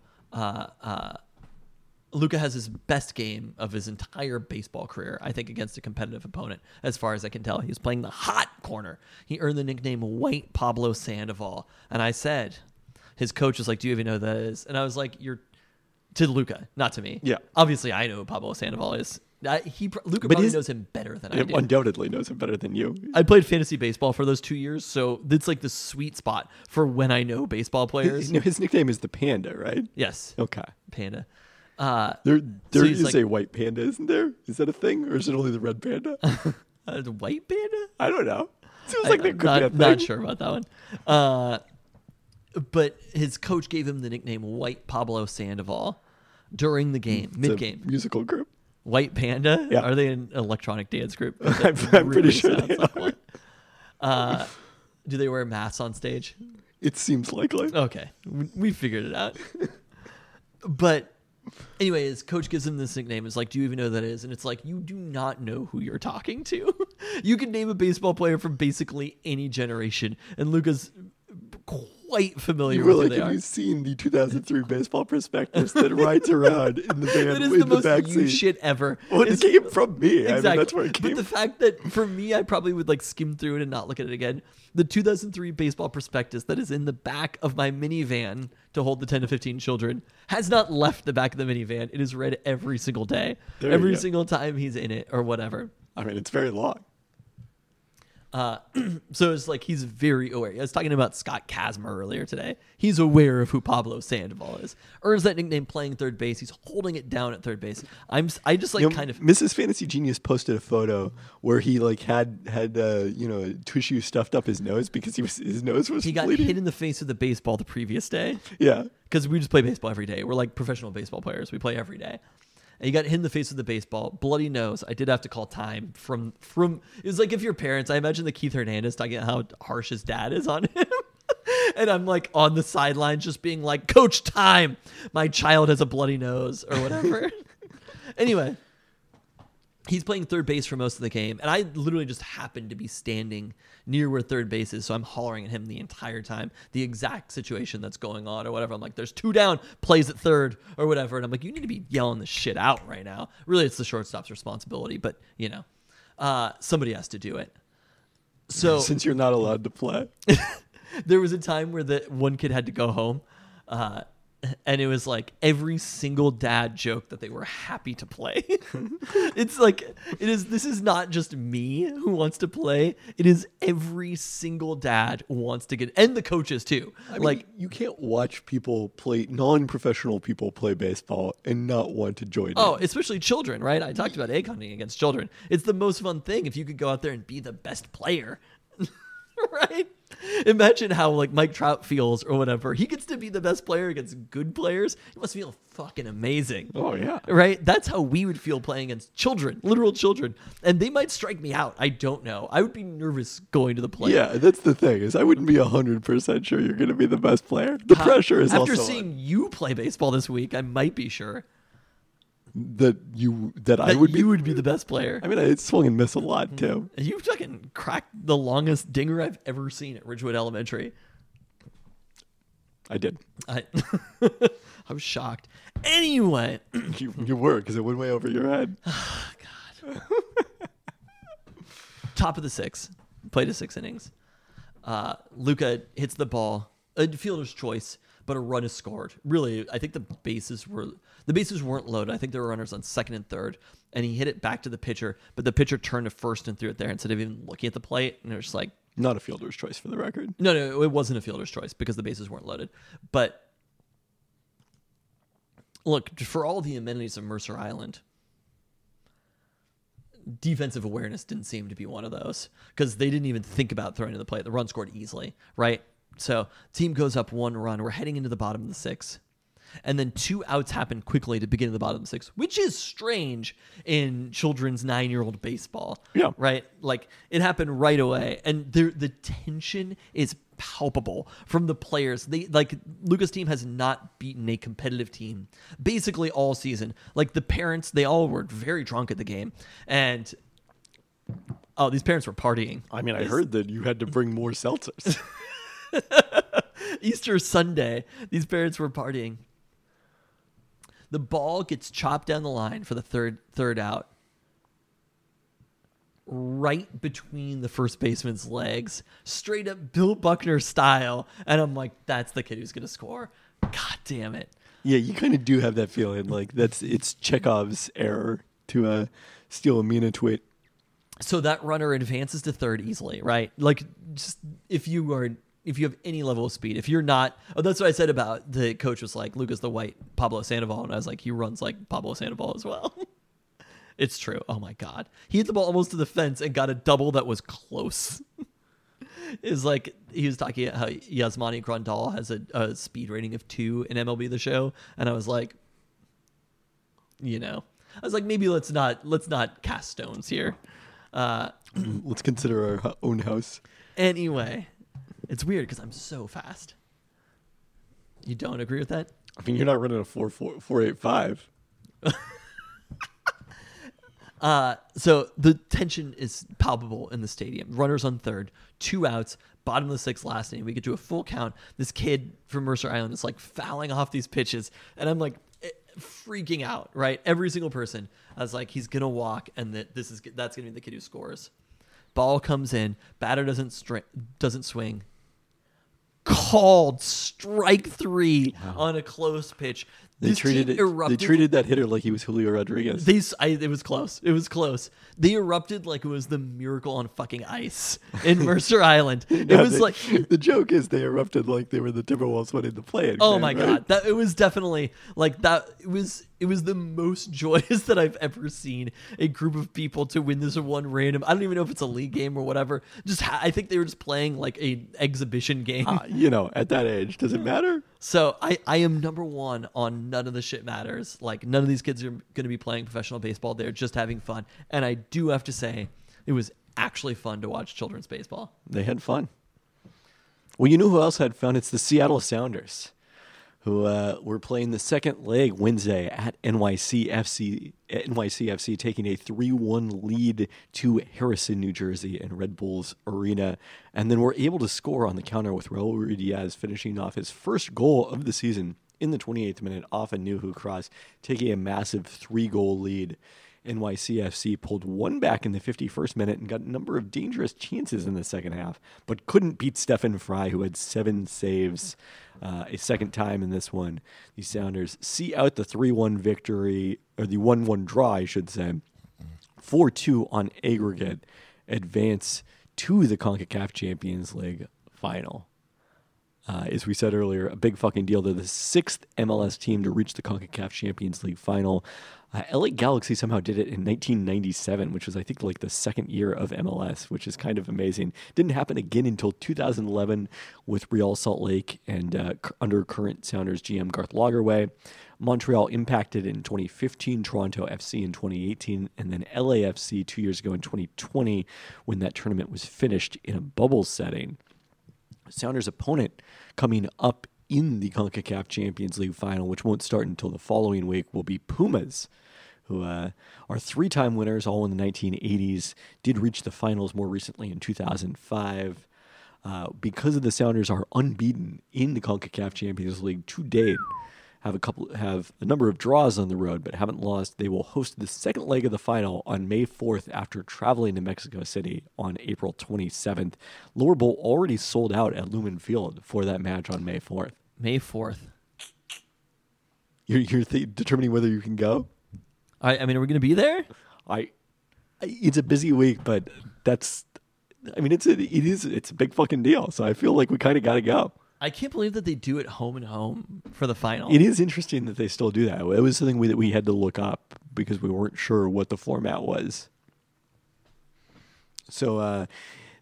Luca has his best game of his entire baseball career, I think, against a competitive opponent. As far as I can tell, he was playing the hot corner. He earned the nickname White Pablo Sandoval. And I said, his coach was like, do you even know who that is? And I was like, you're to Luca, not to me. Yeah. Obviously, I know who Pablo Sandoval is. Luca probably knows him better than I do. Undoubtedly knows him better than you. I played fantasy baseball for those 2 years, so it's like the sweet spot for when I know baseball players. His nickname is the Panda, right? Yes. Okay. Panda. There is like a white panda, isn't there? Is that a thing, or is it only the red panda? The white panda? I don't know. Seems like that could be a thing. Not sure about that one. But his coach gave him the nickname White Pablo Sandoval during the game, mid-game. Musical group. White Panda? Yeah. Are they an electronic dance group? I'm pretty sure they are. Do they wear masks on stage? It seems likely. Okay, we figured it out. But anyway, his coach gives him this nickname. It's like, do you even know who that is? And it's like, you do not know who you're talking to. You can name a baseball player from basically any generation, and Luca's quite familiar with who they are. Have you seen the 2003 baseball prospectus that rides around in the van in the backseat? That is the most shit ever. Well, it came from me. Exactly. I mean, that's where it came. But the fact that for me, I probably would like skim through it and not look at it again. The 2003 baseball prospectus that is in the back of my minivan to hold the 10 to 15 children has not left the back of the minivan. It is read every single day, every single time he's in it or whatever. I mean, it's very long. So it's like he's very aware. I was talking about Scott Kazmir earlier today. He's aware of who Pablo Sandoval is. Earns that nickname playing third base. He's holding it down at third base. I just like, you know, kind of. Mrs. Fantasy Genius posted a photo where he like had you know, a tissue stuffed up his nose because his nose was. He got bleeding. Hit in the face with a baseball the previous day. Yeah, because we just play baseball every day. We're like professional baseball players. We play every day. And he got hit in the face with the baseball, bloody nose. I did have to call time from. It was like if your parents. I imagine the Keith Hernandez talking about how harsh his dad is on him, and I'm like on the sidelines just being like, "Coach, time! My child has a bloody nose or whatever." Anyway, he's playing third base for most of the game, and I literally just happened to be standing near where third base is, so I'm hollering at him the entire time, the exact situation that's going on or whatever. I'm like, there's two down, plays at third or whatever. And I'm like, you need to be yelling this shit out right now. Really, it's the shortstop's responsibility, but, you know, somebody has to do it. So since you're not allowed to play. There was a time where the one kid had to go home, and it was like every single dad joke that they were happy to play. It's like, this is not just me who wants to play. It is every single dad wants to get, and the coaches too. I mean, you can't watch non-professional people play baseball and not want to join. Oh, them. Especially children, right? I talked about egg hunting against children. It's the most fun thing if you could go out there and be the best player. Right? Imagine how like Mike Trout feels or whatever. He gets to be the best player against good players. He must feel fucking amazing. Oh yeah. Right? That's how we would feel playing against children, literal children. And they might strike me out. I don't know. I would be nervous going to the play. Yeah, that's the thing, is I wouldn't be 100% sure you're gonna be the best player. The pressure is also on. After seeing you play baseball this week, I might be sure. That you would be the best player. I mean, I swung and miss a lot too. You fucking cracked the longest dinger I've ever seen at Ridgewood Elementary. I did. I was shocked. Anyway, you were, because it went way over your head. Oh, God. Top of the sixth, played to six innings. Luca hits the ball, a fielder's choice, but a run is scored. Really, I think the bases weren't loaded. I think there were runners on second and third, and he hit it back to the pitcher, but the pitcher turned to first and threw it there instead of even looking at the plate. And it was just like, not a fielder's choice for the record. No, it wasn't a fielder's choice because the bases weren't loaded. But look, for all the amenities of Mercer Island, defensive awareness didn't seem to be one of those, because they didn't even think about throwing to the plate. The run scored easily, right? So team goes up one run. We're heading into the bottom of the sixth. And then two outs happen quickly to begin at the bottom of the sixth, which is strange in children's 9-year-old baseball. Yeah. Right? Like, it happened right away. And the tension is palpable from the players. Lucas team has not beaten a competitive team basically all season. Like, the parents, they all were very drunk at the game. And oh, these parents were partying. I mean, I heard that you had to bring more seltzers. Easter Sunday, these parents were partying. The ball gets chopped down the line for the third out, right between the first baseman's legs, straight up Bill Buckner style. And I'm like, that's the kid who's going to score. God damn it. Yeah, you kind of do have that feeling. Like, it's Chekhov's error to steal a Mina tweet. So that runner advances to third easily, right? Like, just if you have any level of speed, if you're not... Oh, that's what I said about the coach was like, Lucas the White, Pablo Sandoval. And I was like, he runs like Pablo Sandoval as well. It's true. Oh, my God. He hit the ball almost to the fence and got a double that was close. It's like he was talking about how Yasmani Grandal has a speed rating of 2 in MLB The Show. And I was like, maybe let's not cast stones here. Let's consider our own house. Anyway... It's weird because I'm so fast. You don't agree with that? I mean, you're not running a 4.4, 4.85. So the tension is palpable in the stadium. Runners on third, two outs, bottom of the sixth, last inning. We get to a full count. This kid from Mercer Island is like fouling off these pitches, and I'm like freaking out. Right, every single person. I was like, he's gonna walk, and that's gonna be the kid who scores. Ball comes in, batter doesn't swing. Called strike 3 on a close pitch. They treated that hitter like he was Julio Rodriguez. It was close. It was close. They erupted like it was the Miracle on fucking Ice in Mercer Island. The joke is they erupted like they were the Timberwolves winning the play-in. Oh my God, that it was definitely like that. It was the most joyous that I've ever seen a group of people to win this one random. I don't even know if it's a league game or whatever. I think they were just playing like an exhibition game. At that age, does it matter? So I am number one on none of the shit matters. Like, none of these kids are going to be playing professional baseball. They're just having fun. And I do have to say, it was actually fun to watch children's baseball. They had fun. Well, you know who else had fun? It's the Seattle Sounders, who were playing the second leg Wednesday at NYCFC, taking a 3-1 lead to Harrison, New Jersey, in Red Bulls Arena, and then were able to score on the counter with Raul Diaz finishing off his first goal of the season in the 28th minute off a Nuhu cross, taking a massive 3-goal lead. NYCFC pulled one back in the 51st minute and got a number of dangerous chances in the second half, but couldn't beat Stefan Fry, who had 7 saves a second time in this one. The Sounders see out the 3-1 victory, or the 1-1 draw, I should say, 4-2 on aggregate, advance to the CONCACAF Champions League final. As we said earlier, a big fucking deal. They're the 6th MLS team to reach the CONCACAF Champions League final. LA Galaxy somehow did it in 1997, which was, I think, like the second year of MLS, which is kind of amazing. Didn't happen again until 2011 with Real Salt Lake and under current Sounders GM Garth Lagerwey. Montreal impacted in 2015, Toronto FC in 2018, and then LAFC 2 years ago in 2020 when that tournament was finished in a bubble setting. Sounders' opponent coming up in the CONCACAF Champions League final, which won't start until the following week, will be Pumas, who are 3-time winners, all in the 1980s, did reach the finals more recently in 2005. Because of the Sounders are unbeaten in the CONCACAF Champions League to date, have a number of draws on the road, but haven't lost. They will host the second leg of the final on May 4th after traveling to Mexico City on April 27th. Lower Bowl already sold out at Lumen Field for that match on May 4th. May 4th. You're determining whether you can go? I mean, are we going to be there? It's a busy week, but it's a big fucking deal. So I feel like we kind of got to go. I can't believe that they do it home and home for the final. It is interesting that they still do that. It was something that we had to look up because we weren't sure what the format was. So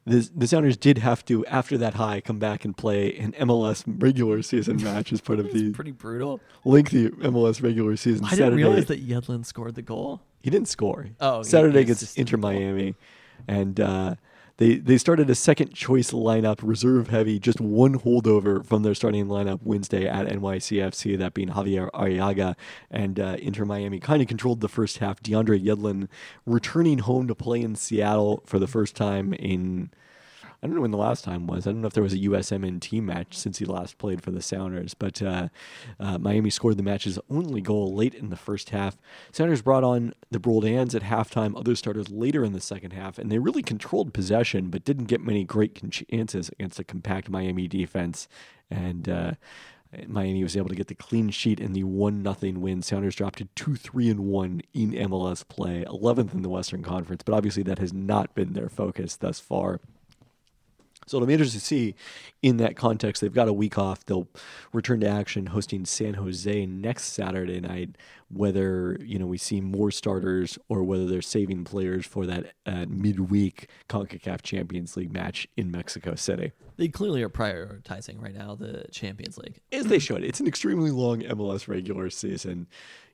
the Sounders did have to, after that high, come back and play an MLS regular season match as part of the pretty brutal, lengthy MLS regular season. I didn't realize that Yedlin scored the goal. He didn't score. Oh, Saturday against Inter Miami, and they started a second choice lineup, reserve heavy, just one holdover from their starting lineup Wednesday at NYCFC, that being Javier Arriaga, and Inter Miami kind of controlled the first half. DeAndre Yedlin returning home to play in Seattle for the first time in, I don't know when the last time was. I don't know if there was a USMNT match since he last played for the Sounders, but Miami scored the match's only goal late in the first half. Sounders brought on the Broldans at halftime, other starters later in the second half, and they really controlled possession but didn't get many great chances against a compact Miami defense. And Miami was able to get the clean sheet in the 1-0 win. Sounders dropped to 2-3-1 in MLS play, 11th in the Western Conference, but obviously that has not been their focus thus far. So it'll be interesting to see in that context. They've got a week off. They'll return to action hosting San Jose next Saturday night, whether we see more starters or whether they're saving players for that midweek CONCACAF Champions League match in Mexico City. They clearly are prioritizing right now the Champions League. As they should. It's an extremely long MLS regular season.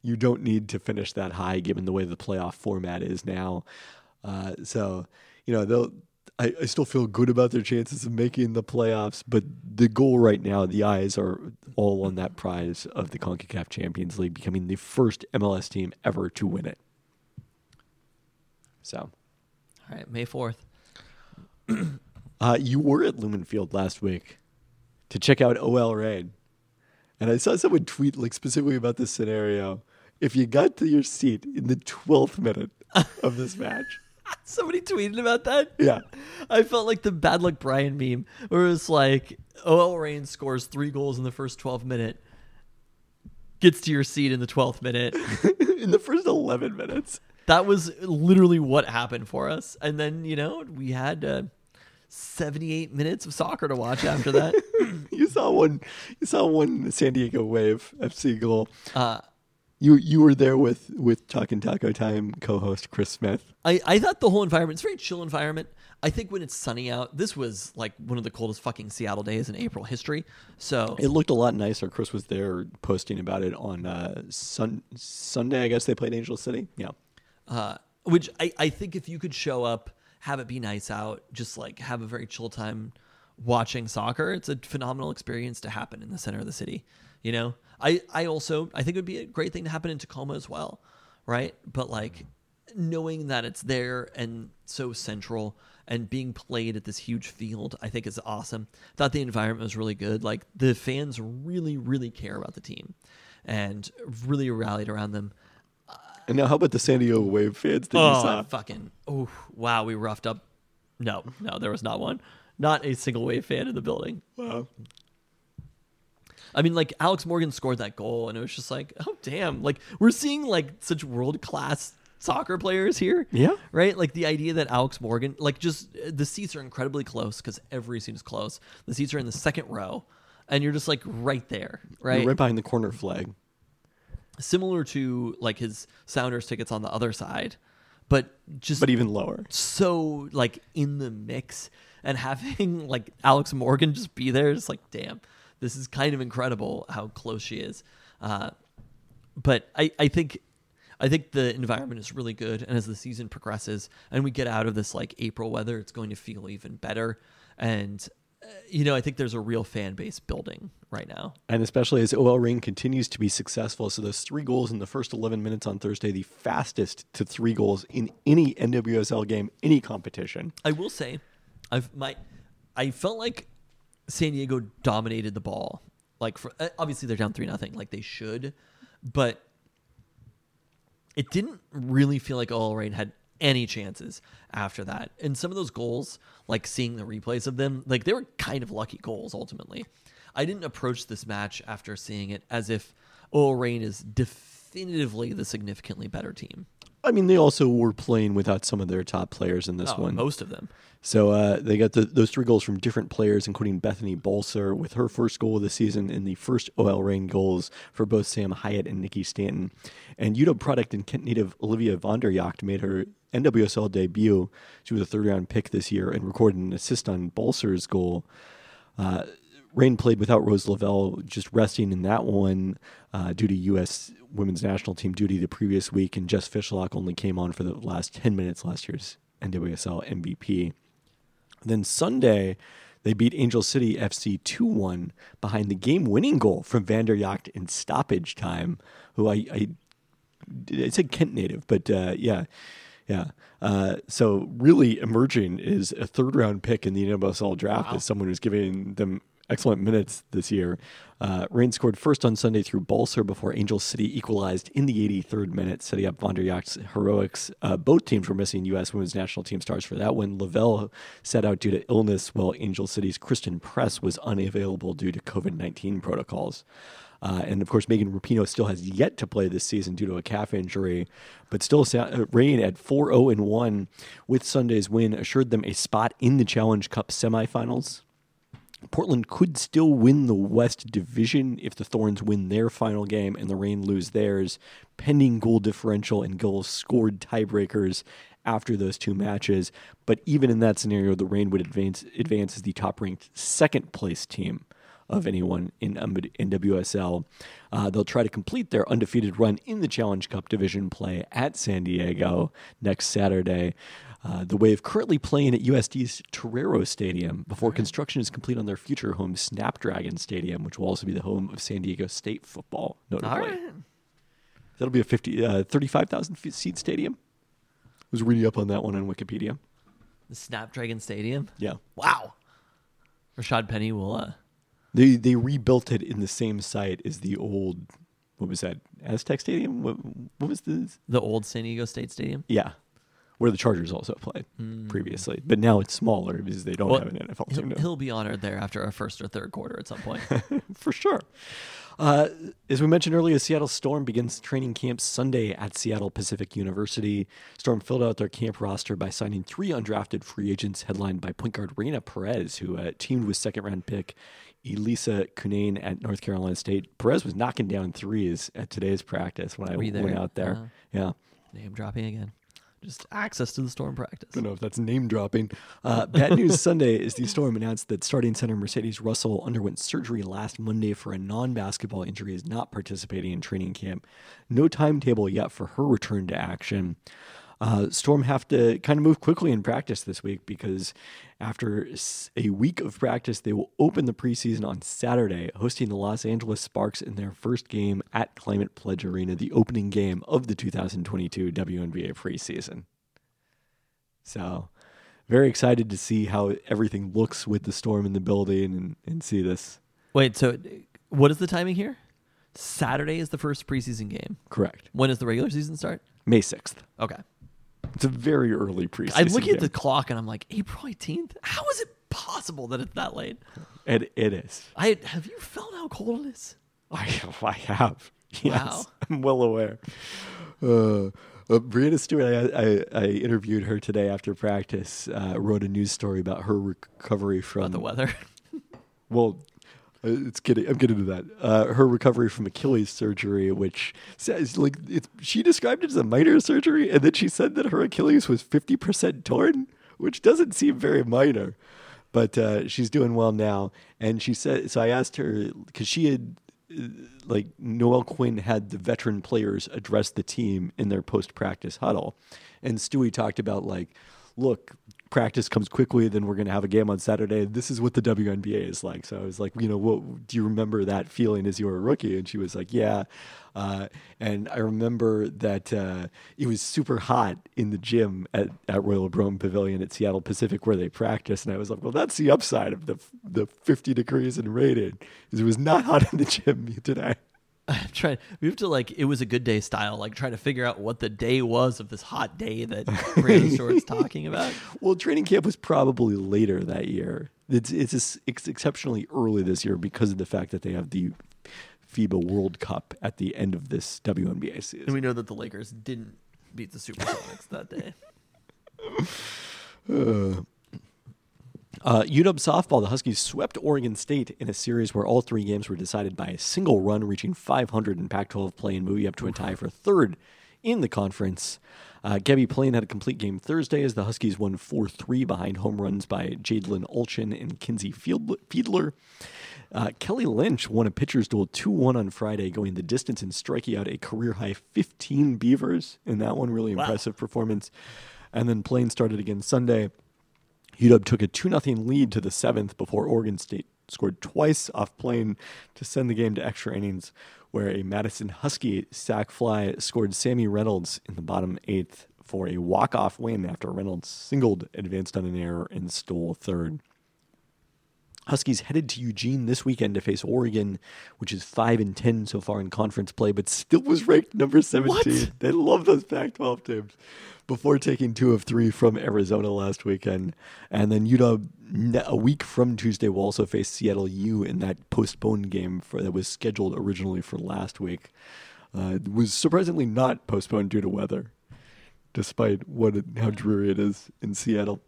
You don't need to finish that high given the way the playoff format is now. I still feel good about their chances of making the playoffs, but the goal right now, the eyes are all on that prize of the CONCACAF Champions League, becoming the first MLS team ever to win it. So, all right, May 4th. You were at Lumen Field last week to check out OL Reign, and I saw someone tweet specifically about this scenario. If you got to your seat in the 12th minute of this match. Somebody tweeted about that? Yeah. I felt like the Bad Luck Brian meme where it was like, OL Reign scores 3 goals in the first 12th minute, gets to your seat in the 12th minute. In the first 11 minutes. That was literally what happened for us. And then, we had 78 minutes of soccer to watch after that. You saw one San Diego Wave FC goal. You were there with Talkin' Taco Time co-host Chris Smith. I thought the whole environment, it's a very chill environment. I think when it's sunny out, this was like one of the coldest fucking Seattle days in April history. So it looked a lot nicer. Chris was there posting about it on Sunday. I guess they played Angel City. Yeah. Which I think if you could show up, have it be nice out, just like have a very chill time watching soccer, it's a phenomenal experience to happen in the center of the city. I think it would be a great thing to happen in Tacoma as well, right? But knowing that it's there and so central and being played at this huge field, I think is awesome. Thought the environment was really good. The fans really, really care about the team and really rallied around them. And now how about the San Diego Wave fans that you saw? Wow, we roughed up. No, there was not one. Not a single Wave fan in the building. Wow. I mean, Alex Morgan scored that goal, and it was just like, oh, damn. We're seeing, such world-class soccer players here. Yeah. Right? The idea that Alex Morgan, just the seats are incredibly close because every seat is close. The seats are in the second row, and you're just, right there, right? You're right behind the corner flag. Similar to, his Sounders tickets on the other side, but even lower. So, in the mix, and having, Alex Morgan just be there, just damn. This is kind of incredible how close she is. But I think the environment is really good. And as the season progresses and we get out of this April weather, it's going to feel even better. And, I think there's a real fan base building right now. And especially as OL Reign continues to be successful. So those 3 goals in the first 11 minutes on Thursday, the fastest to 3 goals in any NWSL game, any competition. I will say, I felt like San Diego dominated the ball. Obviously they're down 3-0, they should, but it didn't really feel like OL Reign had any chances after that. And some of those goals, seeing the replays of them, they were kind of lucky goals ultimately. I didn't approach this match after seeing it as if OL Reign is definitively the significantly better team. I mean, they also were playing without some of their top players in this one. Most of them. So they got those three goals from different players, including Bethany Balser with her first goal of the season and the first OL Reign goals for both Sam Hyatt and Nikki Stanton. And UW product and Kent native Olivia Vonderjacht made her NWSL debut. She was a third-round pick this year and recorded an assist on Balser's goal. Rain played without Rose Lavelle, just resting in that one due to U.S. women's national team duty the previous week, and Jess Fishlock only came on for the last 10 minutes last year's NWSL MVP. Then Sunday, they beat Angel City FC 2-1 behind the game-winning goal from Vonderjacht in stoppage time, who I said Kent native, but yeah. So really emerging is a third-round pick in the NWSL draft as someone who's giving them excellent minutes this year. Rain scored first on Sunday through Balser before Angel City equalized in the 83rd minute, setting up Vonderjacht's heroics. Both teams were missing U.S. women's national team stars for that one. Lavelle sat out due to illness, while Angel City's Kristen Press was unavailable due to COVID-19 protocols. And, of course, Megan Rapinoe still has yet to play this season due to a calf injury, but still Rain at 4-0-1 with Sunday's win assured them a spot in the Challenge Cup semifinals. Portland could still win the West Division if the Thorns win their final game and the Rain lose theirs, pending goal differential and goals scored tiebreakers after those two matches. But even in that scenario, the Rain would advance as the top-ranked second-place team of anyone in NWSL. They'll try to complete their undefeated run in the Challenge Cup division play at San Diego next Saturday. The Wave currently playing at USD's Torero Stadium before construction is complete on their future home, Snapdragon Stadium, which will also be the home of San Diego State football, notably. All right. That'll be a 35,000-seat stadium. I was reading up on that one on Wikipedia. The Snapdragon Stadium? Yeah. Wow. Rashad Penny will... They rebuilt it in the same site as the old, what was that, Aztec Stadium? What was this? The old San Diego State Stadium? Yeah, where the Chargers also played previously. But now it's smaller because they don't have an NFL team. He'll be honored there after a first or third quarter at some point. For sure. As we mentioned earlier, Seattle Storm begins training camp Sunday at Seattle Pacific University. Storm filled out their camp roster by signing three undrafted free agents headlined by point guard Reyna Perez, who teamed with second-round pick Elisa Kunane at North Carolina State. Perez was knocking down threes at today's practice when I went out there. Yeah. Name dropping again. Just access to the Storm practice. I don't know if that's name dropping. Bad news Sunday is the Storm announced that starting center Mercedes Russell underwent surgery last Monday for a non-basketball injury, is not participating in training camp. No timetable yet for her return to action. Storm have to kind of move quickly in practice this week because after a week of practice, they will open the preseason on Saturday, hosting the Los Angeles Sparks in their first game at Climate Pledge Arena, the opening game of the 2022 WNBA preseason. So very excited to see how everything looks with the Storm in the building and see this. Wait, so what is the timing here? Saturday is the first preseason game. Correct. When does the regular season start? May 6th. Okay. It's a very early preseason. I'm looking at the clock and I'm like, April 18th? How is it possible that it's that late? It is. Have you felt how cold it is? I have. Yes. Wow. I'm well aware. Breanna Stewart, I interviewed her today after practice, wrote a news story about her recovery from... About the weather? Well... I'm getting to that. Her recovery from Achilles surgery, which says she described it as a minor surgery, and then she said that her Achilles was 50% torn, which doesn't seem very minor. But she's doing well now, and she said. So I asked her because she had, Noel Quinn had the veteran players address the team in their post-practice huddle, and Stewie talked about look. Practice comes quickly, then we're going to have a game on Saturday. This is what the WNBA is like. So I was like, what do you remember that feeling as you were a rookie? And she was like, yeah. And I remember that it was super hot in the gym at Royal Brome Pavilion at Seattle Pacific where they practice. And I was like, well, that's the upside of the 50 degrees and rain, because it was not hot in the gym today. I'm trying. We have to it was a good day style. Trying to figure out what the day was of this hot day that Brandon Stewart's talking about. Well, training camp was probably later that year. It's exceptionally early this year because of the fact that they have the FIBA World Cup at the end of this WNBA season. And we know that the Lakers didn't beat the Supersonics that day. UW softball, the Huskies swept Oregon State in a series where all three games were decided by a single run, reaching 500 in Pac-12 play and moving up to a tie for third in the conference. Gabby Plane had a complete game Thursday as the Huskies won 4-3 behind home runs by Jadelyn Olchin and Kinsey Fiedler. Kelly Lynch won a pitcher's duel 2-1 on Friday, going the distance and striking out a career-high 15 Beavers in that one. Really impressive performance. And then Plane started again Sunday. UW took a 2-0 lead to the 7th before Oregon State scored twice off Plane to send the game to extra innings, where a Madison Husky sack fly scored Sammy Reynolds in the bottom 8th for a walk-off win after Reynolds singled, advanced on an error, and stole third. Huskies headed to Eugene this weekend to face Oregon, which is 5-10 so far in conference play, but still was ranked number 17. What? They love those Pac-12 teams. Before taking 2 of 3 from Arizona last weekend. And then UW, a week from Tuesday, will also face Seattle U in that postponed game that was scheduled originally for last week. It was surprisingly not postponed due to weather, despite how dreary it is in Seattle.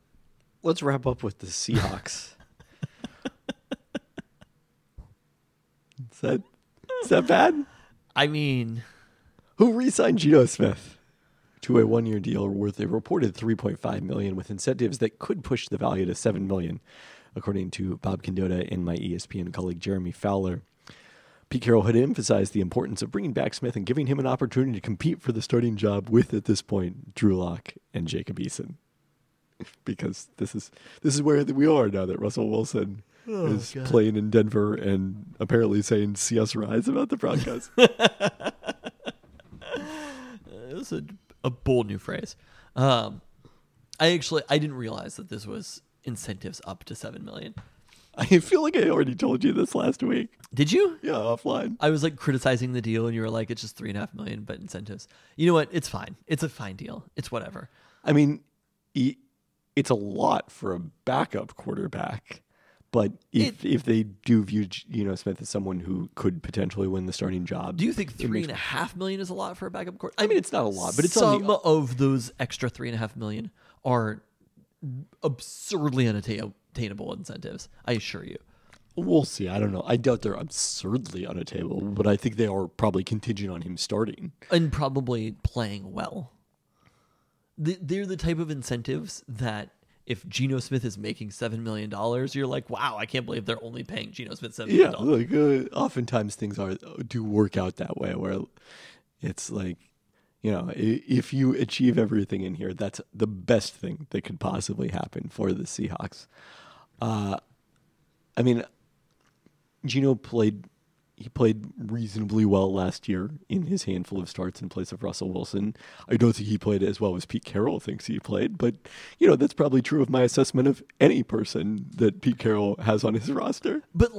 Let's wrap up with the Seahawks. Is that bad? I mean, who re-signed Geno Smith to a one-year deal worth a reported $3.5 million with incentives that could push the value to $7 million, according to Bob Condotta and my ESPN colleague Jeremy Fowler. Pete Carroll had emphasized the importance of bringing back Smith and giving him an opportunity to compete for the starting job with, at this point, Drew Lock and Jacob Eason. Because this is where we are now that Russell Wilson is playing in Denver and apparently saying "See us rise" about the broadcast. This is a bold new phrase. I didn't realize that this was incentives up to $7 million. I feel like I already told you this last week. Did you? Yeah, offline. I was like criticizing the deal, and you were like, "It's just $3.5 million, but incentives." You know what? It's fine. It's a fine deal. It's whatever. I mean, it's a lot for a backup quarterback. But if they do view Smith as someone who could potentially win the starting job, do you think $3.5 million is a lot for a backup quarterback? I mean, it's not a lot, but it's some of those extra $3.5 million are absurdly unattainable incentives. I assure you. We'll see. I don't know. I doubt they're absurdly unattainable, but I think they are probably contingent on him starting and probably playing well. They're the type of incentives that, if Geno Smith is making $7 million, you're like, wow, I can't believe they're only paying Geno Smith $7 million. Yeah, like, oftentimes things do work out that way, where it's like, if you achieve everything in here, that's the best thing that could possibly happen for the Seahawks. I mean, Geno played reasonably well last year in his handful of starts in place of Russell Wilson. I don't think he played as well as Pete Carroll thinks he played, but that's probably true of my assessment of any person that Pete Carroll has on his roster. But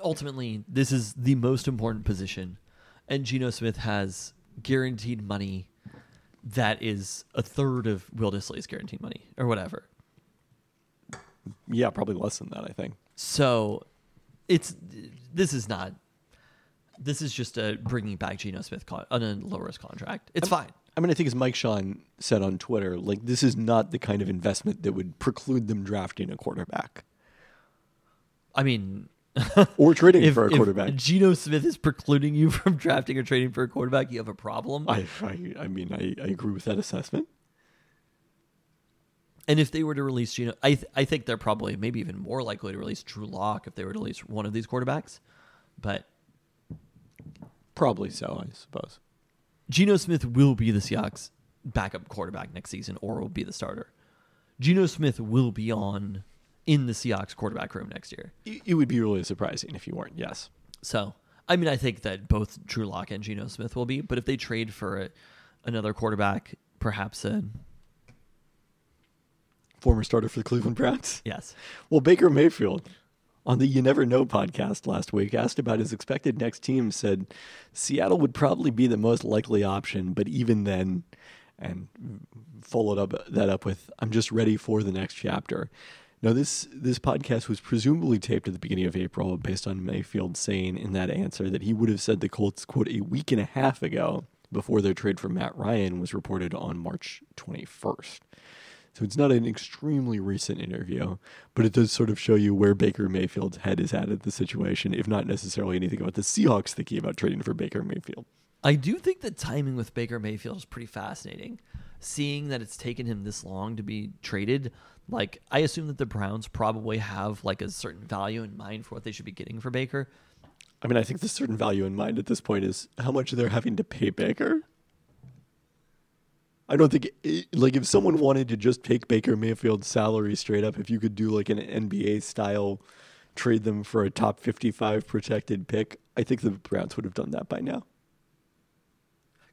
ultimately, this is the most important position, and Geno Smith has guaranteed money that is a third of Will Disley's guaranteed money, or whatever. Yeah, probably less than that, I think. So, This is just a bringing back Geno Smith on a lower risk contract. It's fine. I mean, I think as Mike'Sean said on Twitter, this is not the kind of investment that would preclude them drafting a quarterback. I mean, or trading for a quarterback. If Geno Smith is precluding you from drafting or trading for a quarterback, you have a problem. I mean, I agree with that assessment. And if they were to release Geno, I think they're probably maybe even more likely to release Drew Lock if they were to release one of these quarterbacks, but. Probably so, I suppose. Geno Smith will be the Seahawks backup quarterback next season, or will be the starter. Geno Smith will be in the Seahawks quarterback room next year. It would be really surprising if you weren't, yes. So, I mean, I think that both Drew Lock and Geno Smith will be, but if they trade for another quarterback, perhaps a former starter for the Cleveland Browns? Yes. Well, Baker Mayfield, on the You Never Know podcast last week, asked about his expected next team, said Seattle would probably be the most likely option, but even then, and followed that up with, I'm just ready for the next chapter. Now, this podcast was presumably taped at the beginning of April, based on Mayfield saying in that answer that he would have said the Colts, quote, a week and a half ago, before their trade for Matt Ryan was reported on March 21st. So it's not an extremely recent interview, but it does sort of show you where Baker Mayfield's head is at the situation, if not necessarily anything about the Seahawks thinking about trading for Baker Mayfield. I do think the timing with Baker Mayfield is pretty fascinating. Seeing that it's taken him this long to be traded, like, I assume that the Browns probably have like a certain value in mind for what they should be getting for Baker. I mean, I think the certain value in mind at this point is how much they're having to pay Baker. I don't think, if someone wanted to just take Baker Mayfield's salary straight up, if you could do like an NBA style trade them for a top 55 protected pick, I think the Browns would have done that by now.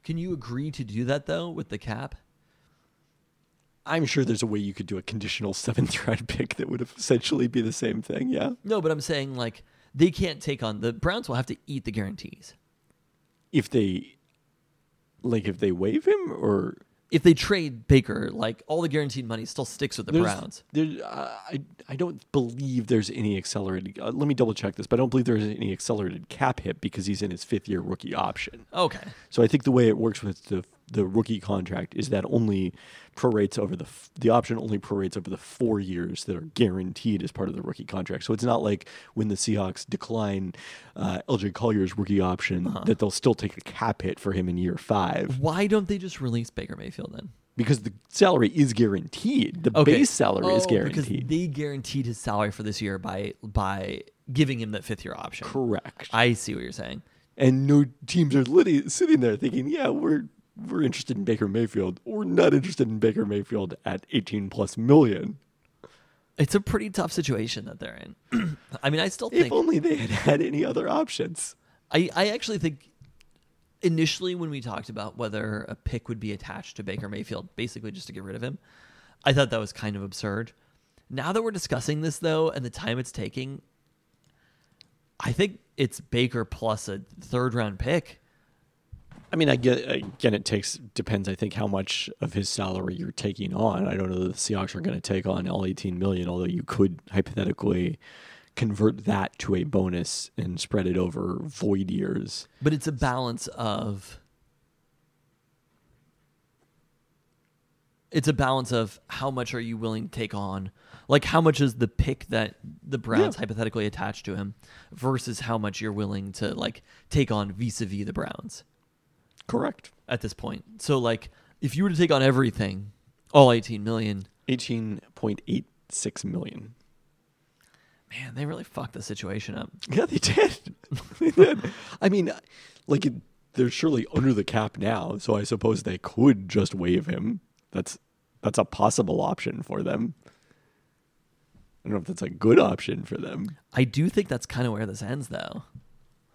Can you agree to do that, though, with the cap? I'm sure there's a way you could do a conditional 7th round pick that would essentially be the same thing, yeah? No, but I'm saying, like, they can't take on... The Browns will have to eat the guarantees. If they waive him, or... If they trade Baker, like, all the guaranteed money still sticks with the Browns. I don't believe there's any accelerated... let me double-check this, but I don't believe there's any accelerated cap hit because he's in his 5th-year rookie option. Okay. So I think the way it works with the rookie contract is that only prorates over the option only prorates over the 4 years that are guaranteed as part of the rookie contract. So it's not like when the Seahawks decline LJ Collier's rookie option that they'll still take a cap hit for him in year 5. Why don't they just release Baker Mayfield then? Because the salary is guaranteed. Base salary is guaranteed. Because they guaranteed his salary for this year by giving him that 5th year option. Correct. I see what you're saying. And no teams are sitting there thinking, yeah, we're interested in Baker Mayfield, or not interested in Baker Mayfield at 18 plus million. It's a pretty tough situation that they're in. I mean, I still think... If only they had had any other options. I actually think initially when we talked about whether a pick would be attached to Baker Mayfield, basically just to get rid of him, I thought that was kind of absurd. Now that we're discussing this, though, and the time it's taking, I think it's Baker plus a 3rd round pick. I mean, depends, I think, how much of his salary you're taking on. I don't know that the Seahawks are going to take on all $18 million, although you could hypothetically convert that to a bonus and spread it over void years. But it's a balance of... It's a balance of how much are you willing to take on? Like, how much is the pick that the Browns hypothetically attach to him versus how much you're willing to, like, take on vis-a-vis the Browns? Correct. At this point. So, like, if you were to take on everything, all 18 million. 18.86 million. Man, they really fucked the situation up. Yeah, they did. They did. I mean, like, they're surely under the cap now, so I suppose they could just waive him. That's a possible option for them. I don't know if that's a good option for them. I do think that's kind of where this ends, though.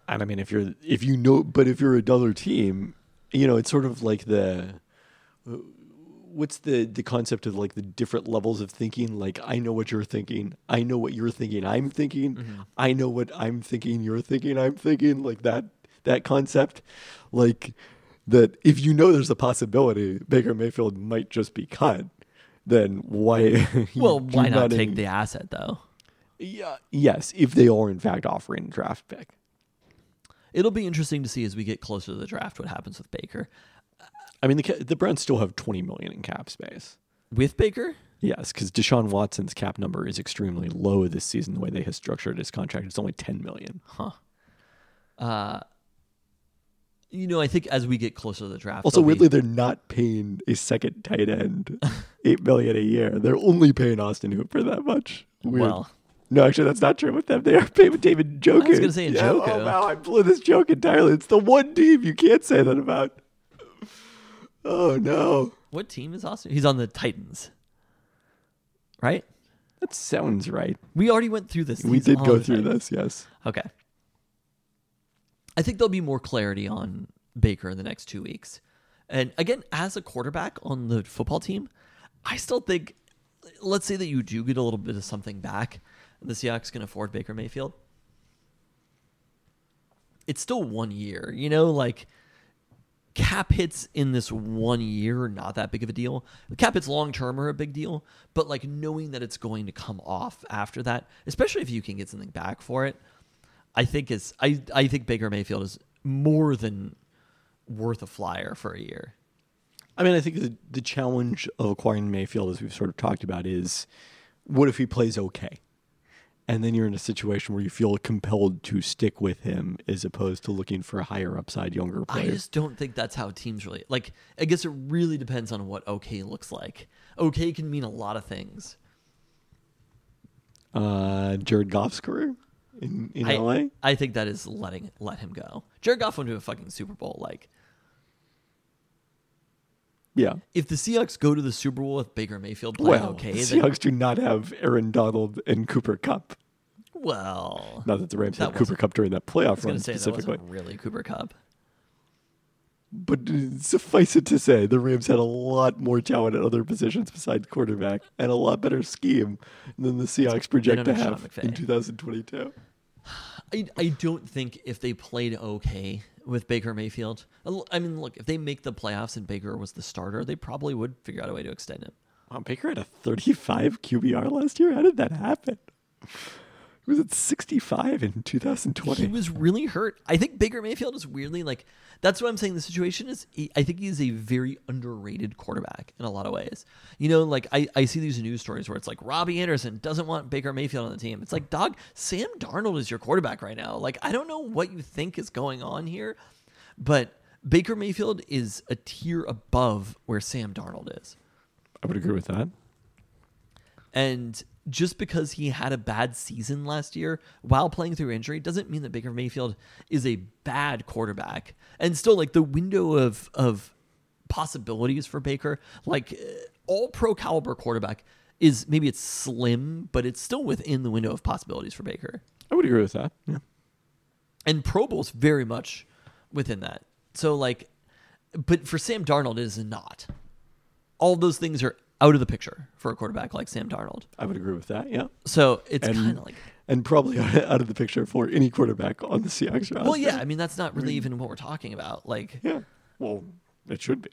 And I mean, if you're another team, you know, it's sort of like what's the concept of like the different levels of thinking? Like, I know what you're thinking. I know what you're thinking. I'm thinking. Mm-hmm. I know what I'm thinking. You're thinking. I'm thinking. Like that concept, like that. If you know there's a possibility Baker Mayfield might just be cut, then why? Well, why not take the asset though? Yeah. Yes. If they are in fact offering a draft pick. It'll be interesting to see as we get closer to the draft what happens with Baker. I mean, the Browns still have $20 million in cap space. With Baker? Yes, because Deshaun Watson's cap number is extremely low this season, the way they have structured his contract. It's only $10 million. Huh. You know, I think as we get closer to the draft... Also, weirdly, they're not paying a second tight end $8 million a year. They're only paying Austin Hooper that much. Weird. Well... No, actually, that's not true with them. They are paid with David Njoku. I was going to say Njoku. Yeah, oh, wow, I blew this joke entirely. It's the one team you can't say that about. Oh, no. What team is Austin? He's on the Titans, right? That sounds right. We already went through this. We did go through this, yes. Okay. I think there'll be more clarity on Baker in the next 2 weeks. And again, as a quarterback on the football team, I still think, let's say that you do get a little bit of something back. The Seahawks can afford Baker Mayfield. It's still 1 year, you know, like cap hits in this 1 year are not that big of a deal. The cap hits long term are a big deal, but like knowing that it's going to come off after that, especially if you can get something back for it, I think Baker Mayfield is more than worth a flyer for a year? I mean, I think the challenge of acquiring Mayfield, as we've sort of talked about, is what if he plays okay? And then you're in a situation where you feel compelled to stick with him as opposed to looking for a higher upside, younger player. I just don't think that's how teams really... Like, I guess it really depends on what okay looks like. Okay can mean a lot of things. Jared Goff's career in LA? I think that is let him go. Jared Goff went to a fucking Super Bowl, like... Yeah. If the Seahawks go to the Super Bowl with Baker Mayfield playing okay... The Seahawks do not have Aaron Donald and Cooper Kupp. Well... Not that the Rams had Cooper Kupp during that playoff run specifically. That wasn't really Cooper Kupp. But suffice it to say, the Rams had a lot more talent at other positions besides quarterback and a lot better scheme than the Seahawks project to have in 2022. I don't think if they played okay... with Baker Mayfield. I mean, look, if they make the playoffs and Baker was the starter, they probably would figure out a way to extend him. Wow, Baker had a 35 QBR last year? How did that happen? He was at 65 in 2020. He was really hurt. I think Baker Mayfield is weirdly like, that's what I'm saying. The situation is, I think he's a very underrated quarterback in a lot of ways. You know, like I see these news stories where it's like Robbie Anderson doesn't want Baker Mayfield on the team. It's like, dog, Sam Darnold is your quarterback right now. Like, I don't know what you think is going on here, but Baker Mayfield is a tier above where Sam Darnold is. I would agree with that. And just because he had a bad season last year while playing through injury doesn't mean that Baker Mayfield is a bad quarterback. And still, like, the window of possibilities for Baker, like, all pro caliber quarterback is, maybe it's slim, but it's still within the window of possibilities for Baker. I would agree with that. Yeah. And Pro Bowl's very much within that. So, like, but for Sam Darnold, it is not. All those things are out of the picture for a quarterback like Sam Darnold. I would agree with that, yeah. So it's kind of like... And probably out of the picture for any quarterback on the Seahawks roster. Well, yeah, I mean, that's not really even what we're talking about. Like, yeah, well, it should be.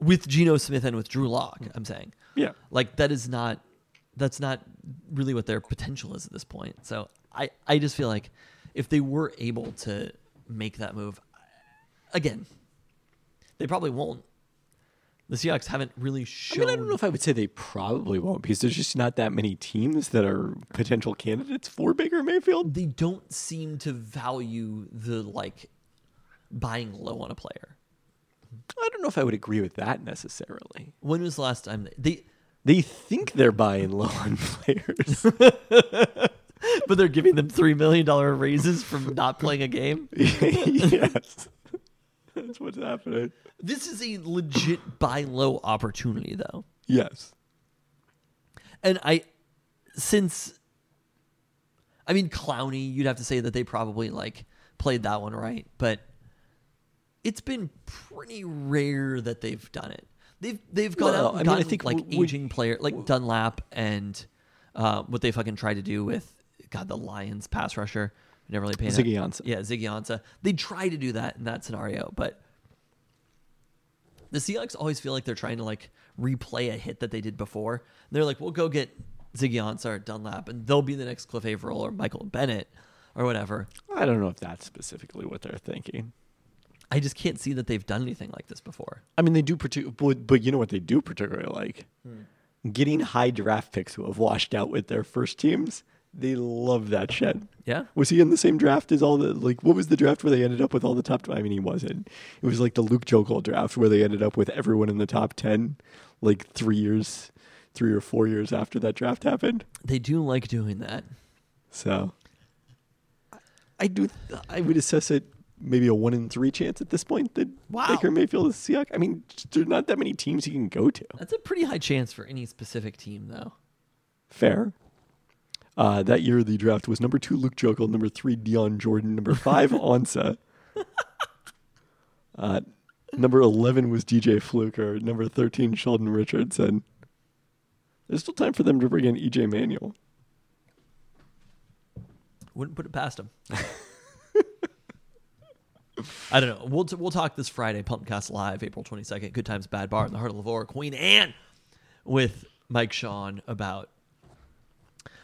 With Geno Smith and with Drew Lock, I'm saying. Yeah. Like, that's not really what their potential is at this point. So I just feel like if they were able to make that move, again, they probably won't. The Seahawks haven't really shown... I mean, I don't know if I would say they probably won't, because there's just not that many teams that are potential candidates for Baker Mayfield. They don't seem to value the, like, buying low on a player. I don't know if I would agree with that necessarily. When was the last time they think they're buying low on players? But they're giving them $3 million raises from not playing a game? Yes. That's what's happening. This is a legit buy low opportunity, though. Yes. And I mean, Clowney, you'd have to say that they probably, like, played that one right. But it's been pretty rare that they've done it. They've gone out and gotten, I think, like, aging player, like Dunlap and what they fucking tried to do with, God, the Lions pass rusher. Never really paid Ziggy Ansah. Yeah, Ziggy Ansah. They try to do that in that scenario, but the Seahawks always feel like they're trying to, like, replay a hit that they did before. And they're like, we'll go get Ziggy Ansah or Dunlap, and they'll be the next Cliff Averill or Michael Bennett or whatever. I don't know if that's specifically what they're thinking. I just can't see that they've done anything like this before. I mean, they do, but you know what they do particularly like? Getting high draft picks who have washed out with their first teams. They love that shit. Yeah. Was he in the same draft as all the, like, what was the draft where they ended up with all the top, I mean, he wasn't. It was like the Luke Joeckel draft where they ended up with everyone in the top 10, like 3 or 4 years after that draft happened. They do like doing that. So I would assess it maybe a 1 in 3 chance at this point that Baker Mayfield is Seahawk. I mean, there's not that many teams he can go to. That's a pretty high chance for any specific team, though. Fair. That year, the draft was number 2, Luke Joeckel, number 3, Deion Jordan, number 5, Ansah. Number 11 was DJ Fluker, number 13, Sheldon Richardson. There's still time for them to bring in E.J. Manuel. Wouldn't put it past him. I don't know. We'll talk this Friday, Pumpcast Live, April 22nd, Good Times Bad Bar in the heart of Lower Queen Anne with Mike'Sean about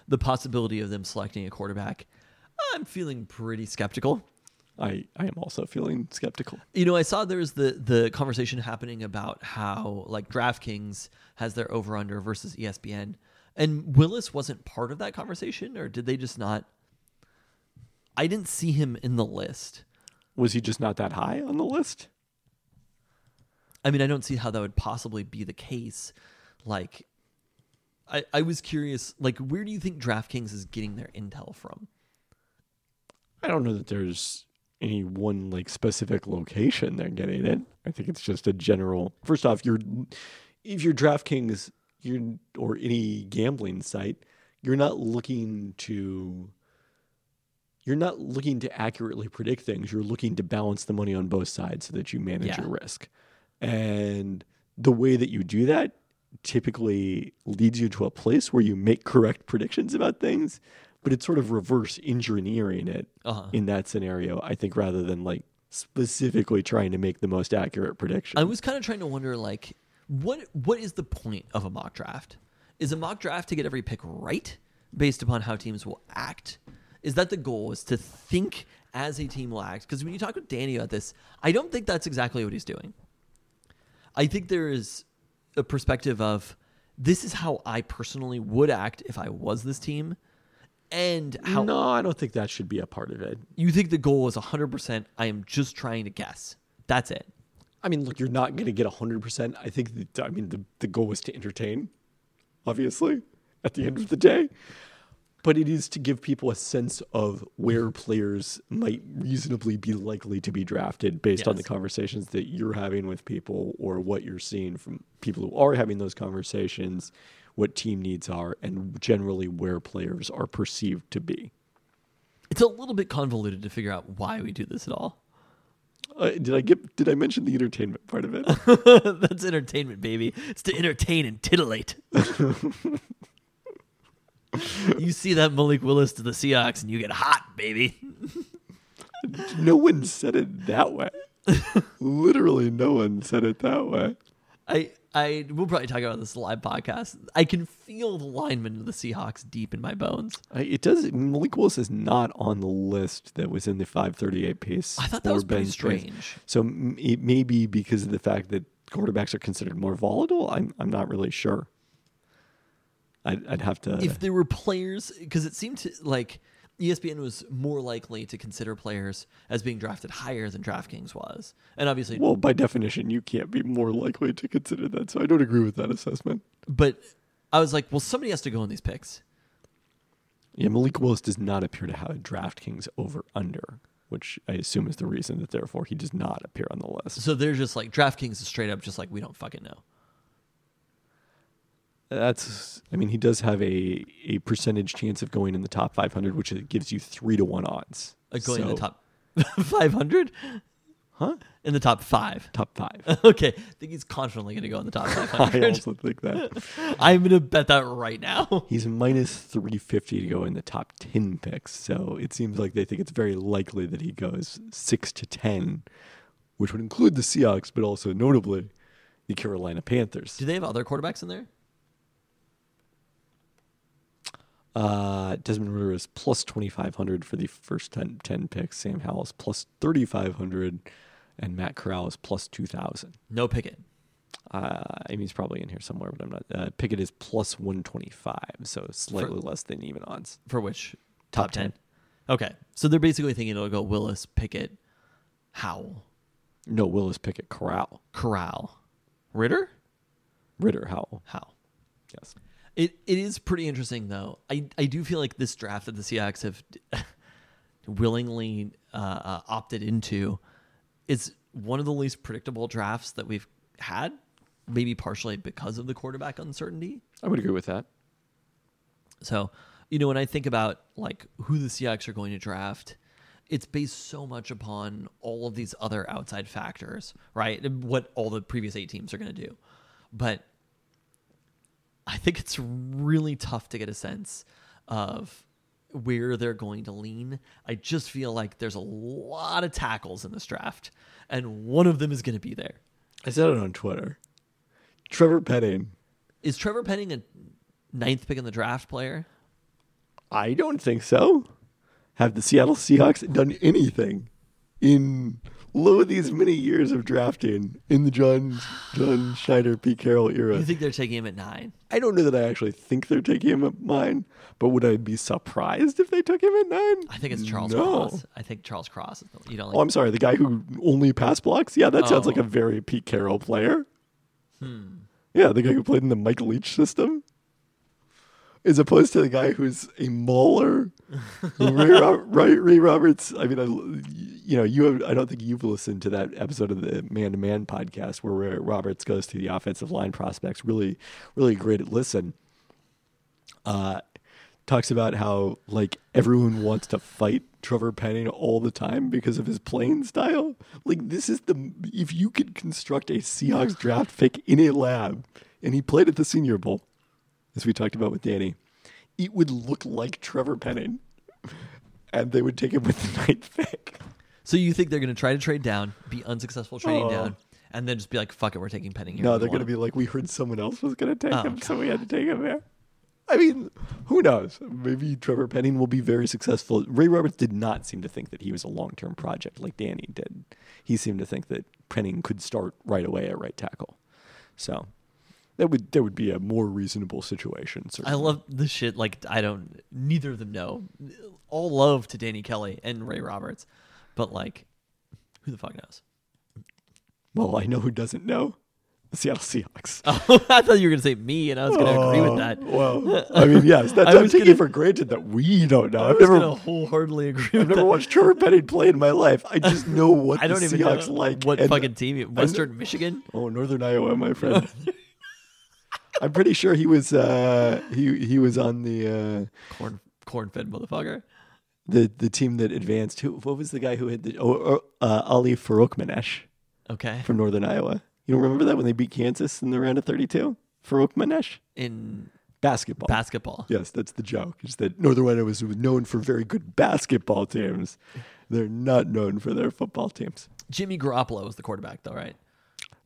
the possibility of them selecting a quarterback. I'm feeling pretty skeptical. I am also feeling skeptical. You know, I saw there's the conversation happening about how like DraftKings has their over-under versus ESPN. And Willis wasn't part of that conversation, or did they just not? I didn't see him in the list. Was he just not that high on the list? I mean, I don't see how that would possibly be the case. Like, I was curious, like, where do you think DraftKings is getting their intel from? I don't know that there's any one like specific location they're getting it. I think it's just a general. First off, if you're DraftKings, or any gambling site, you're not looking to accurately predict things. You're looking to balance the money on both sides so that you manage your risk. And the way that you do that typically leads you to a place where you make correct predictions about things, but it's sort of reverse engineering it in that scenario, I think, rather than like specifically trying to make the most accurate prediction. I was kind of trying to wonder, like, what is the point of a mock draft? Is a mock draft to get every pick right based upon how teams will act? Is that the goal, is to think as a team will act? Because when you talk with Danny about this, I don't think that's exactly what he's doing. I think there is a perspective of, this is how I personally would act if I was this team. And how... No, I don't think that should be a part of it. You think the goal is 100%, I am just trying to guess. That's it. I mean, look, you're not going to get 100%. I think the goal is to entertain, obviously, at the end of the day. But it is to give people a sense of where players might reasonably be likely to be drafted based on the conversations that you're having with people, or what you're seeing from people who are having those conversations, what team needs are, and generally where players are perceived to be. It's a little bit convoluted to figure out why we do this at all. Did I mention the entertainment part of it? That's entertainment, baby. It's to entertain and titillate. You see that Malik Willis to the Seahawks and you get hot, baby. No one said it that way. Literally no one said it that way. I we'll probably talk about this live podcast. I can feel the linemen of the Seahawks deep in my bones. Malik Willis is not on the list that was in the 538 piece. I thought that was pretty strange. So it may be because of the fact that quarterbacks are considered more volatile. I'm not really sure. I'd have to... If there were players, because it seemed to, like, ESPN was more likely to consider players as being drafted higher than DraftKings was. And obviously... Well, by definition, you can't be more likely to consider that, so I don't agree with that assessment. But I was like, well, somebody has to go in these picks. Yeah, Malik Willis does not appear to have a DraftKings over-under, which I assume is the reason that, therefore, he does not appear on the list. So they're just like, DraftKings is straight up just like, we don't fucking know. That's, I mean, he does have a percentage chance of going in the top 500, which gives you 3-1 odds. Going in the top 500? Huh? In the top five. Top five. Okay. I think he's confidently going to go in the top 500. I also think that. I'm going to bet that right now. He's minus 350 to go in the top 10 picks. So it seems like they think it's very likely that he goes 6-10, which would include the Seahawks, but also notably the Carolina Panthers. Do they have other quarterbacks in there? Desmond Ritter is plus 2,500 for the first 10 picks. Sam Howell is plus 3,500, and Matt Corral is plus 2,000. No Pickett. I mean, he's probably in here somewhere, but I'm not. Pickett is plus 125, so slightly less than even odds. For which? Top 10. Okay, so they're basically thinking it'll go Willis, Pickett, Howell. No, Willis, Pickett, Corral. Corral. Ritter? Ritter, Howell. Howell. Yes. It is pretty interesting, though. I do feel like this draft that the Seahawks have willingly opted into is one of the least predictable drafts that we've had, maybe partially because of the quarterback uncertainty. I would agree with that. So, you know, when I think about like who the Seahawks are going to draft, it's based so much upon all of these other outside factors, right? What all the previous 8 teams are going to do. But I think it's really tough to get a sense of where they're going to lean. I just feel like there's a lot of tackles in this draft, and one of them is going to be there. I said it on Twitter. Trevor Penning. Is Trevor Penning a 9th pick in the draft player? I don't think so. Have the Seattle Seahawks done anything in look at these many years of drafting in the John Schneider, Pete Carroll era. You think they're taking him at 9? I don't know that I actually think they're taking him at 9, but would I be surprised if they took him at 9? I think it's Charles Cross. I think Charles Cross is the, you don't like. Oh, I'm sorry, the guy who only pass blocks? Yeah, that sounds like a very Pete Carroll player. Yeah, the guy who played in the Mike Leach system. As opposed to the guy who's a mauler, Ray Roberts. I mean, I don't think you've listened to that episode of the Man to Man podcast where Ray Roberts goes through the offensive line prospects. Really, really great at listen. Talks about how like everyone wants to fight Trevor Penning all the time because of his playing style. Like this is if you could construct a Seahawks draft pick in a lab, and he played at the Senior Bowl. As we talked about with Danny, it would look like Trevor Penning, and they would take him with the 9th pick. So you think they're going to try to trade down, be unsuccessful trading down, and then just be like, fuck it, we're taking Penning here. No, they're going to be like, we heard someone else was going to take him, God. So we had to take him there. I mean, who knows? Maybe Trevor Penning will be very successful. Ray Roberts did not seem to think that he was a long-term project like Danny did. He seemed to think that Penning could start right away at right tackle. So... That would be a more reasonable situation. Certainly. I love the shit. Like neither of them know. All love to Danny Kelly and Ray Roberts, but like, who the fuck knows? Well, I know who doesn't know. The Seattle Seahawks. Oh, I thought you were going to say me, and I was going to agree with that. Well, I mean, yes, I'm taking it for granted that we don't know. I've never wholeheartedly agree. I've never watched Trevor Penning play in my life. I just know what I don't the even Seahawks know like. What fucking team? Western Michigan? Oh, Northern Iowa, my friend. I'm pretty sure he was he was on the corn-fed motherfucker. The team that advanced. What was the guy who had the Ali Faroukmanesh? Okay, from Northern Iowa. You don't remember that when they beat Kansas in the round of 32? Faroukmanesh in basketball. Yes, that's the joke. Is that Northern Iowa was known for very good basketball teams. They're not known for their football teams. Jimmy Garoppolo was the quarterback, though, right?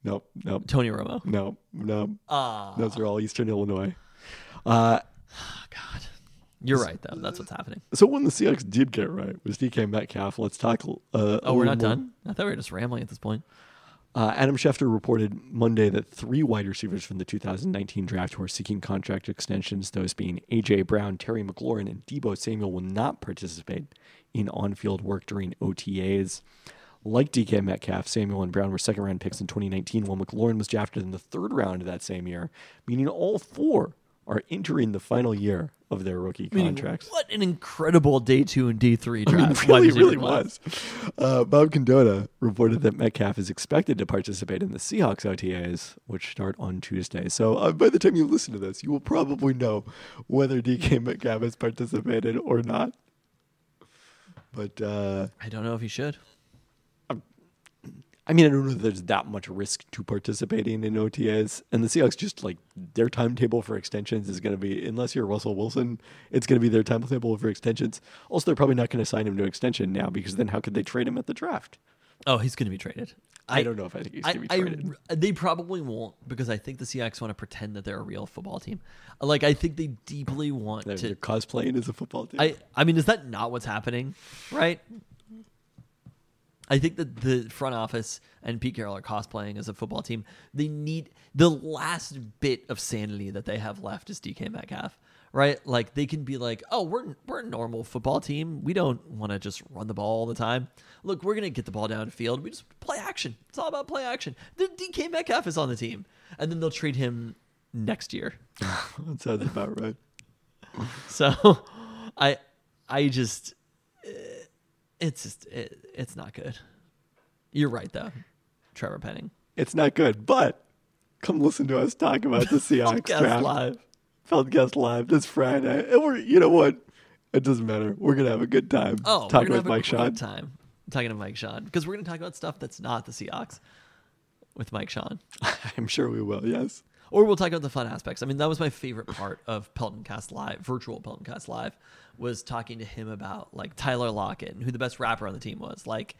Nope. Tony Romo. No. Those are all Eastern Illinois. God. You're right, though. That's what's happening. So when the Seahawks did get right was DK Metcalf. Let's talk. We're not done? I thought we were just rambling at this point. Adam Schefter reported Monday that 3 wide receivers from the 2019 draft were seeking contract extensions, those being A.J. Brown, Terry McLaurin, and Deebo Samuel will not participate in on-field work during OTAs. Like DK Metcalf, Samuel and Brown were second-round picks in 2019, while McLaurin was drafted in the 3rd round of that same year, meaning all 4 are entering the final year of their rookie contracts. What an incredible Day 2 and D3 draft. It really was. Bob Condotta reported that Metcalf is expected to participate in the Seahawks OTAs, which start on Tuesday. So by the time you listen to this, you will probably know whether DK Metcalf has participated or not. But I don't know if he should. I mean, I don't know if there's that much risk to participating in OTAs. And the Seahawks just, like, their timetable for extensions is going to be, unless you're Russell Wilson, it's going to be their timetable for extensions. Also, they're probably not going to sign him to extension now because then how could they trade him at the draft? Oh, he's going to be traded. I don't know if I think he's going to be traded. They probably won't because I think the Seahawks want to pretend that they're a real football team. Like, I think they deeply want to... They're cosplaying as a football team. I mean, is that not what's happening, right? I think that the front office and Pete Carroll are cosplaying as a football team. They need the last bit of sanity that they have left is DK Metcalf, right? Like they can be like, "Oh, we're a normal football team. We don't want to just run the ball all the time. Look, we're gonna get the ball downfield. We just play action. It's all about play action." The DK Metcalf is on the team, and then they'll trade him next year. That sounds about right. So, I just. It's just it's not good. You're right though, Trevor Penning. It's not good, but come listen to us talk about the Seahawks draft live. Feldcast live this Friday, and you know what? It doesn't matter. We're gonna have a good time. Oh, talking with Mike'Sean. Talking to Mike'Sean because we're gonna talk about stuff that's not the Seahawks with Mike'Sean. I'm sure we will. Yes. Or we'll talk about the fun aspects. I mean, that was my favorite part of Peltoncast Live, virtual Peltoncast Live, was talking to him about like Tyler Lockett and who the best rapper on the team was. Like,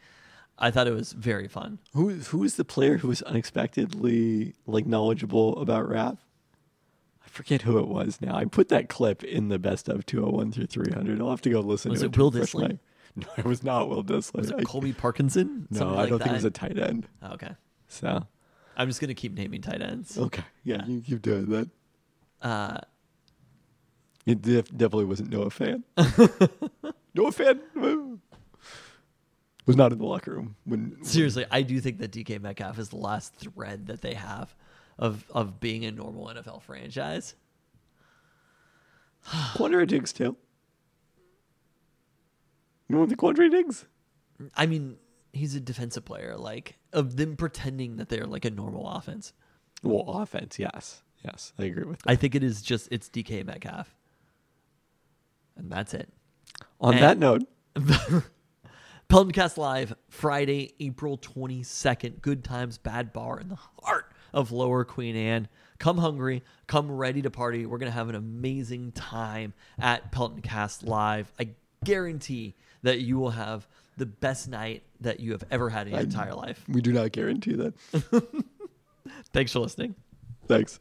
I thought it was very fun. Who is the player who was unexpectedly like knowledgeable about rap? I forget who it was now. I put that clip in the best of 201 through 300. I'll have to go listen to it. Was it Will Disley? No, it was not Will Dissler. Was it Colby Parkinson? No, something I don't think it was a tight end. Oh, okay. So I'm just going to keep naming tight ends. Okay. Yeah, you keep doing that. It definitely wasn't Noah Fan. Noah Fan was not in the locker room. Seriously, I do think that DK Metcalf is the last thread that they have of being a normal NFL franchise. Quandre Diggs, too. You want the Quandre Diggs? I mean, he's a defensive player, like, of them pretending that they're like a normal offense. Well, offense, yes. Yes, I agree with that. I think it is just, it's DK Metcalf. And that's it. On that note. Peltoncast Live, Friday, April 22nd. Good Times, Bad Bar in the heart of Lower Queen Anne. Come hungry. Come ready to party. We're going to have an amazing time at Peltoncast Live. I guarantee that you will have the best night that you have ever had in your entire life. We do not guarantee that. Thanks for listening. Thanks.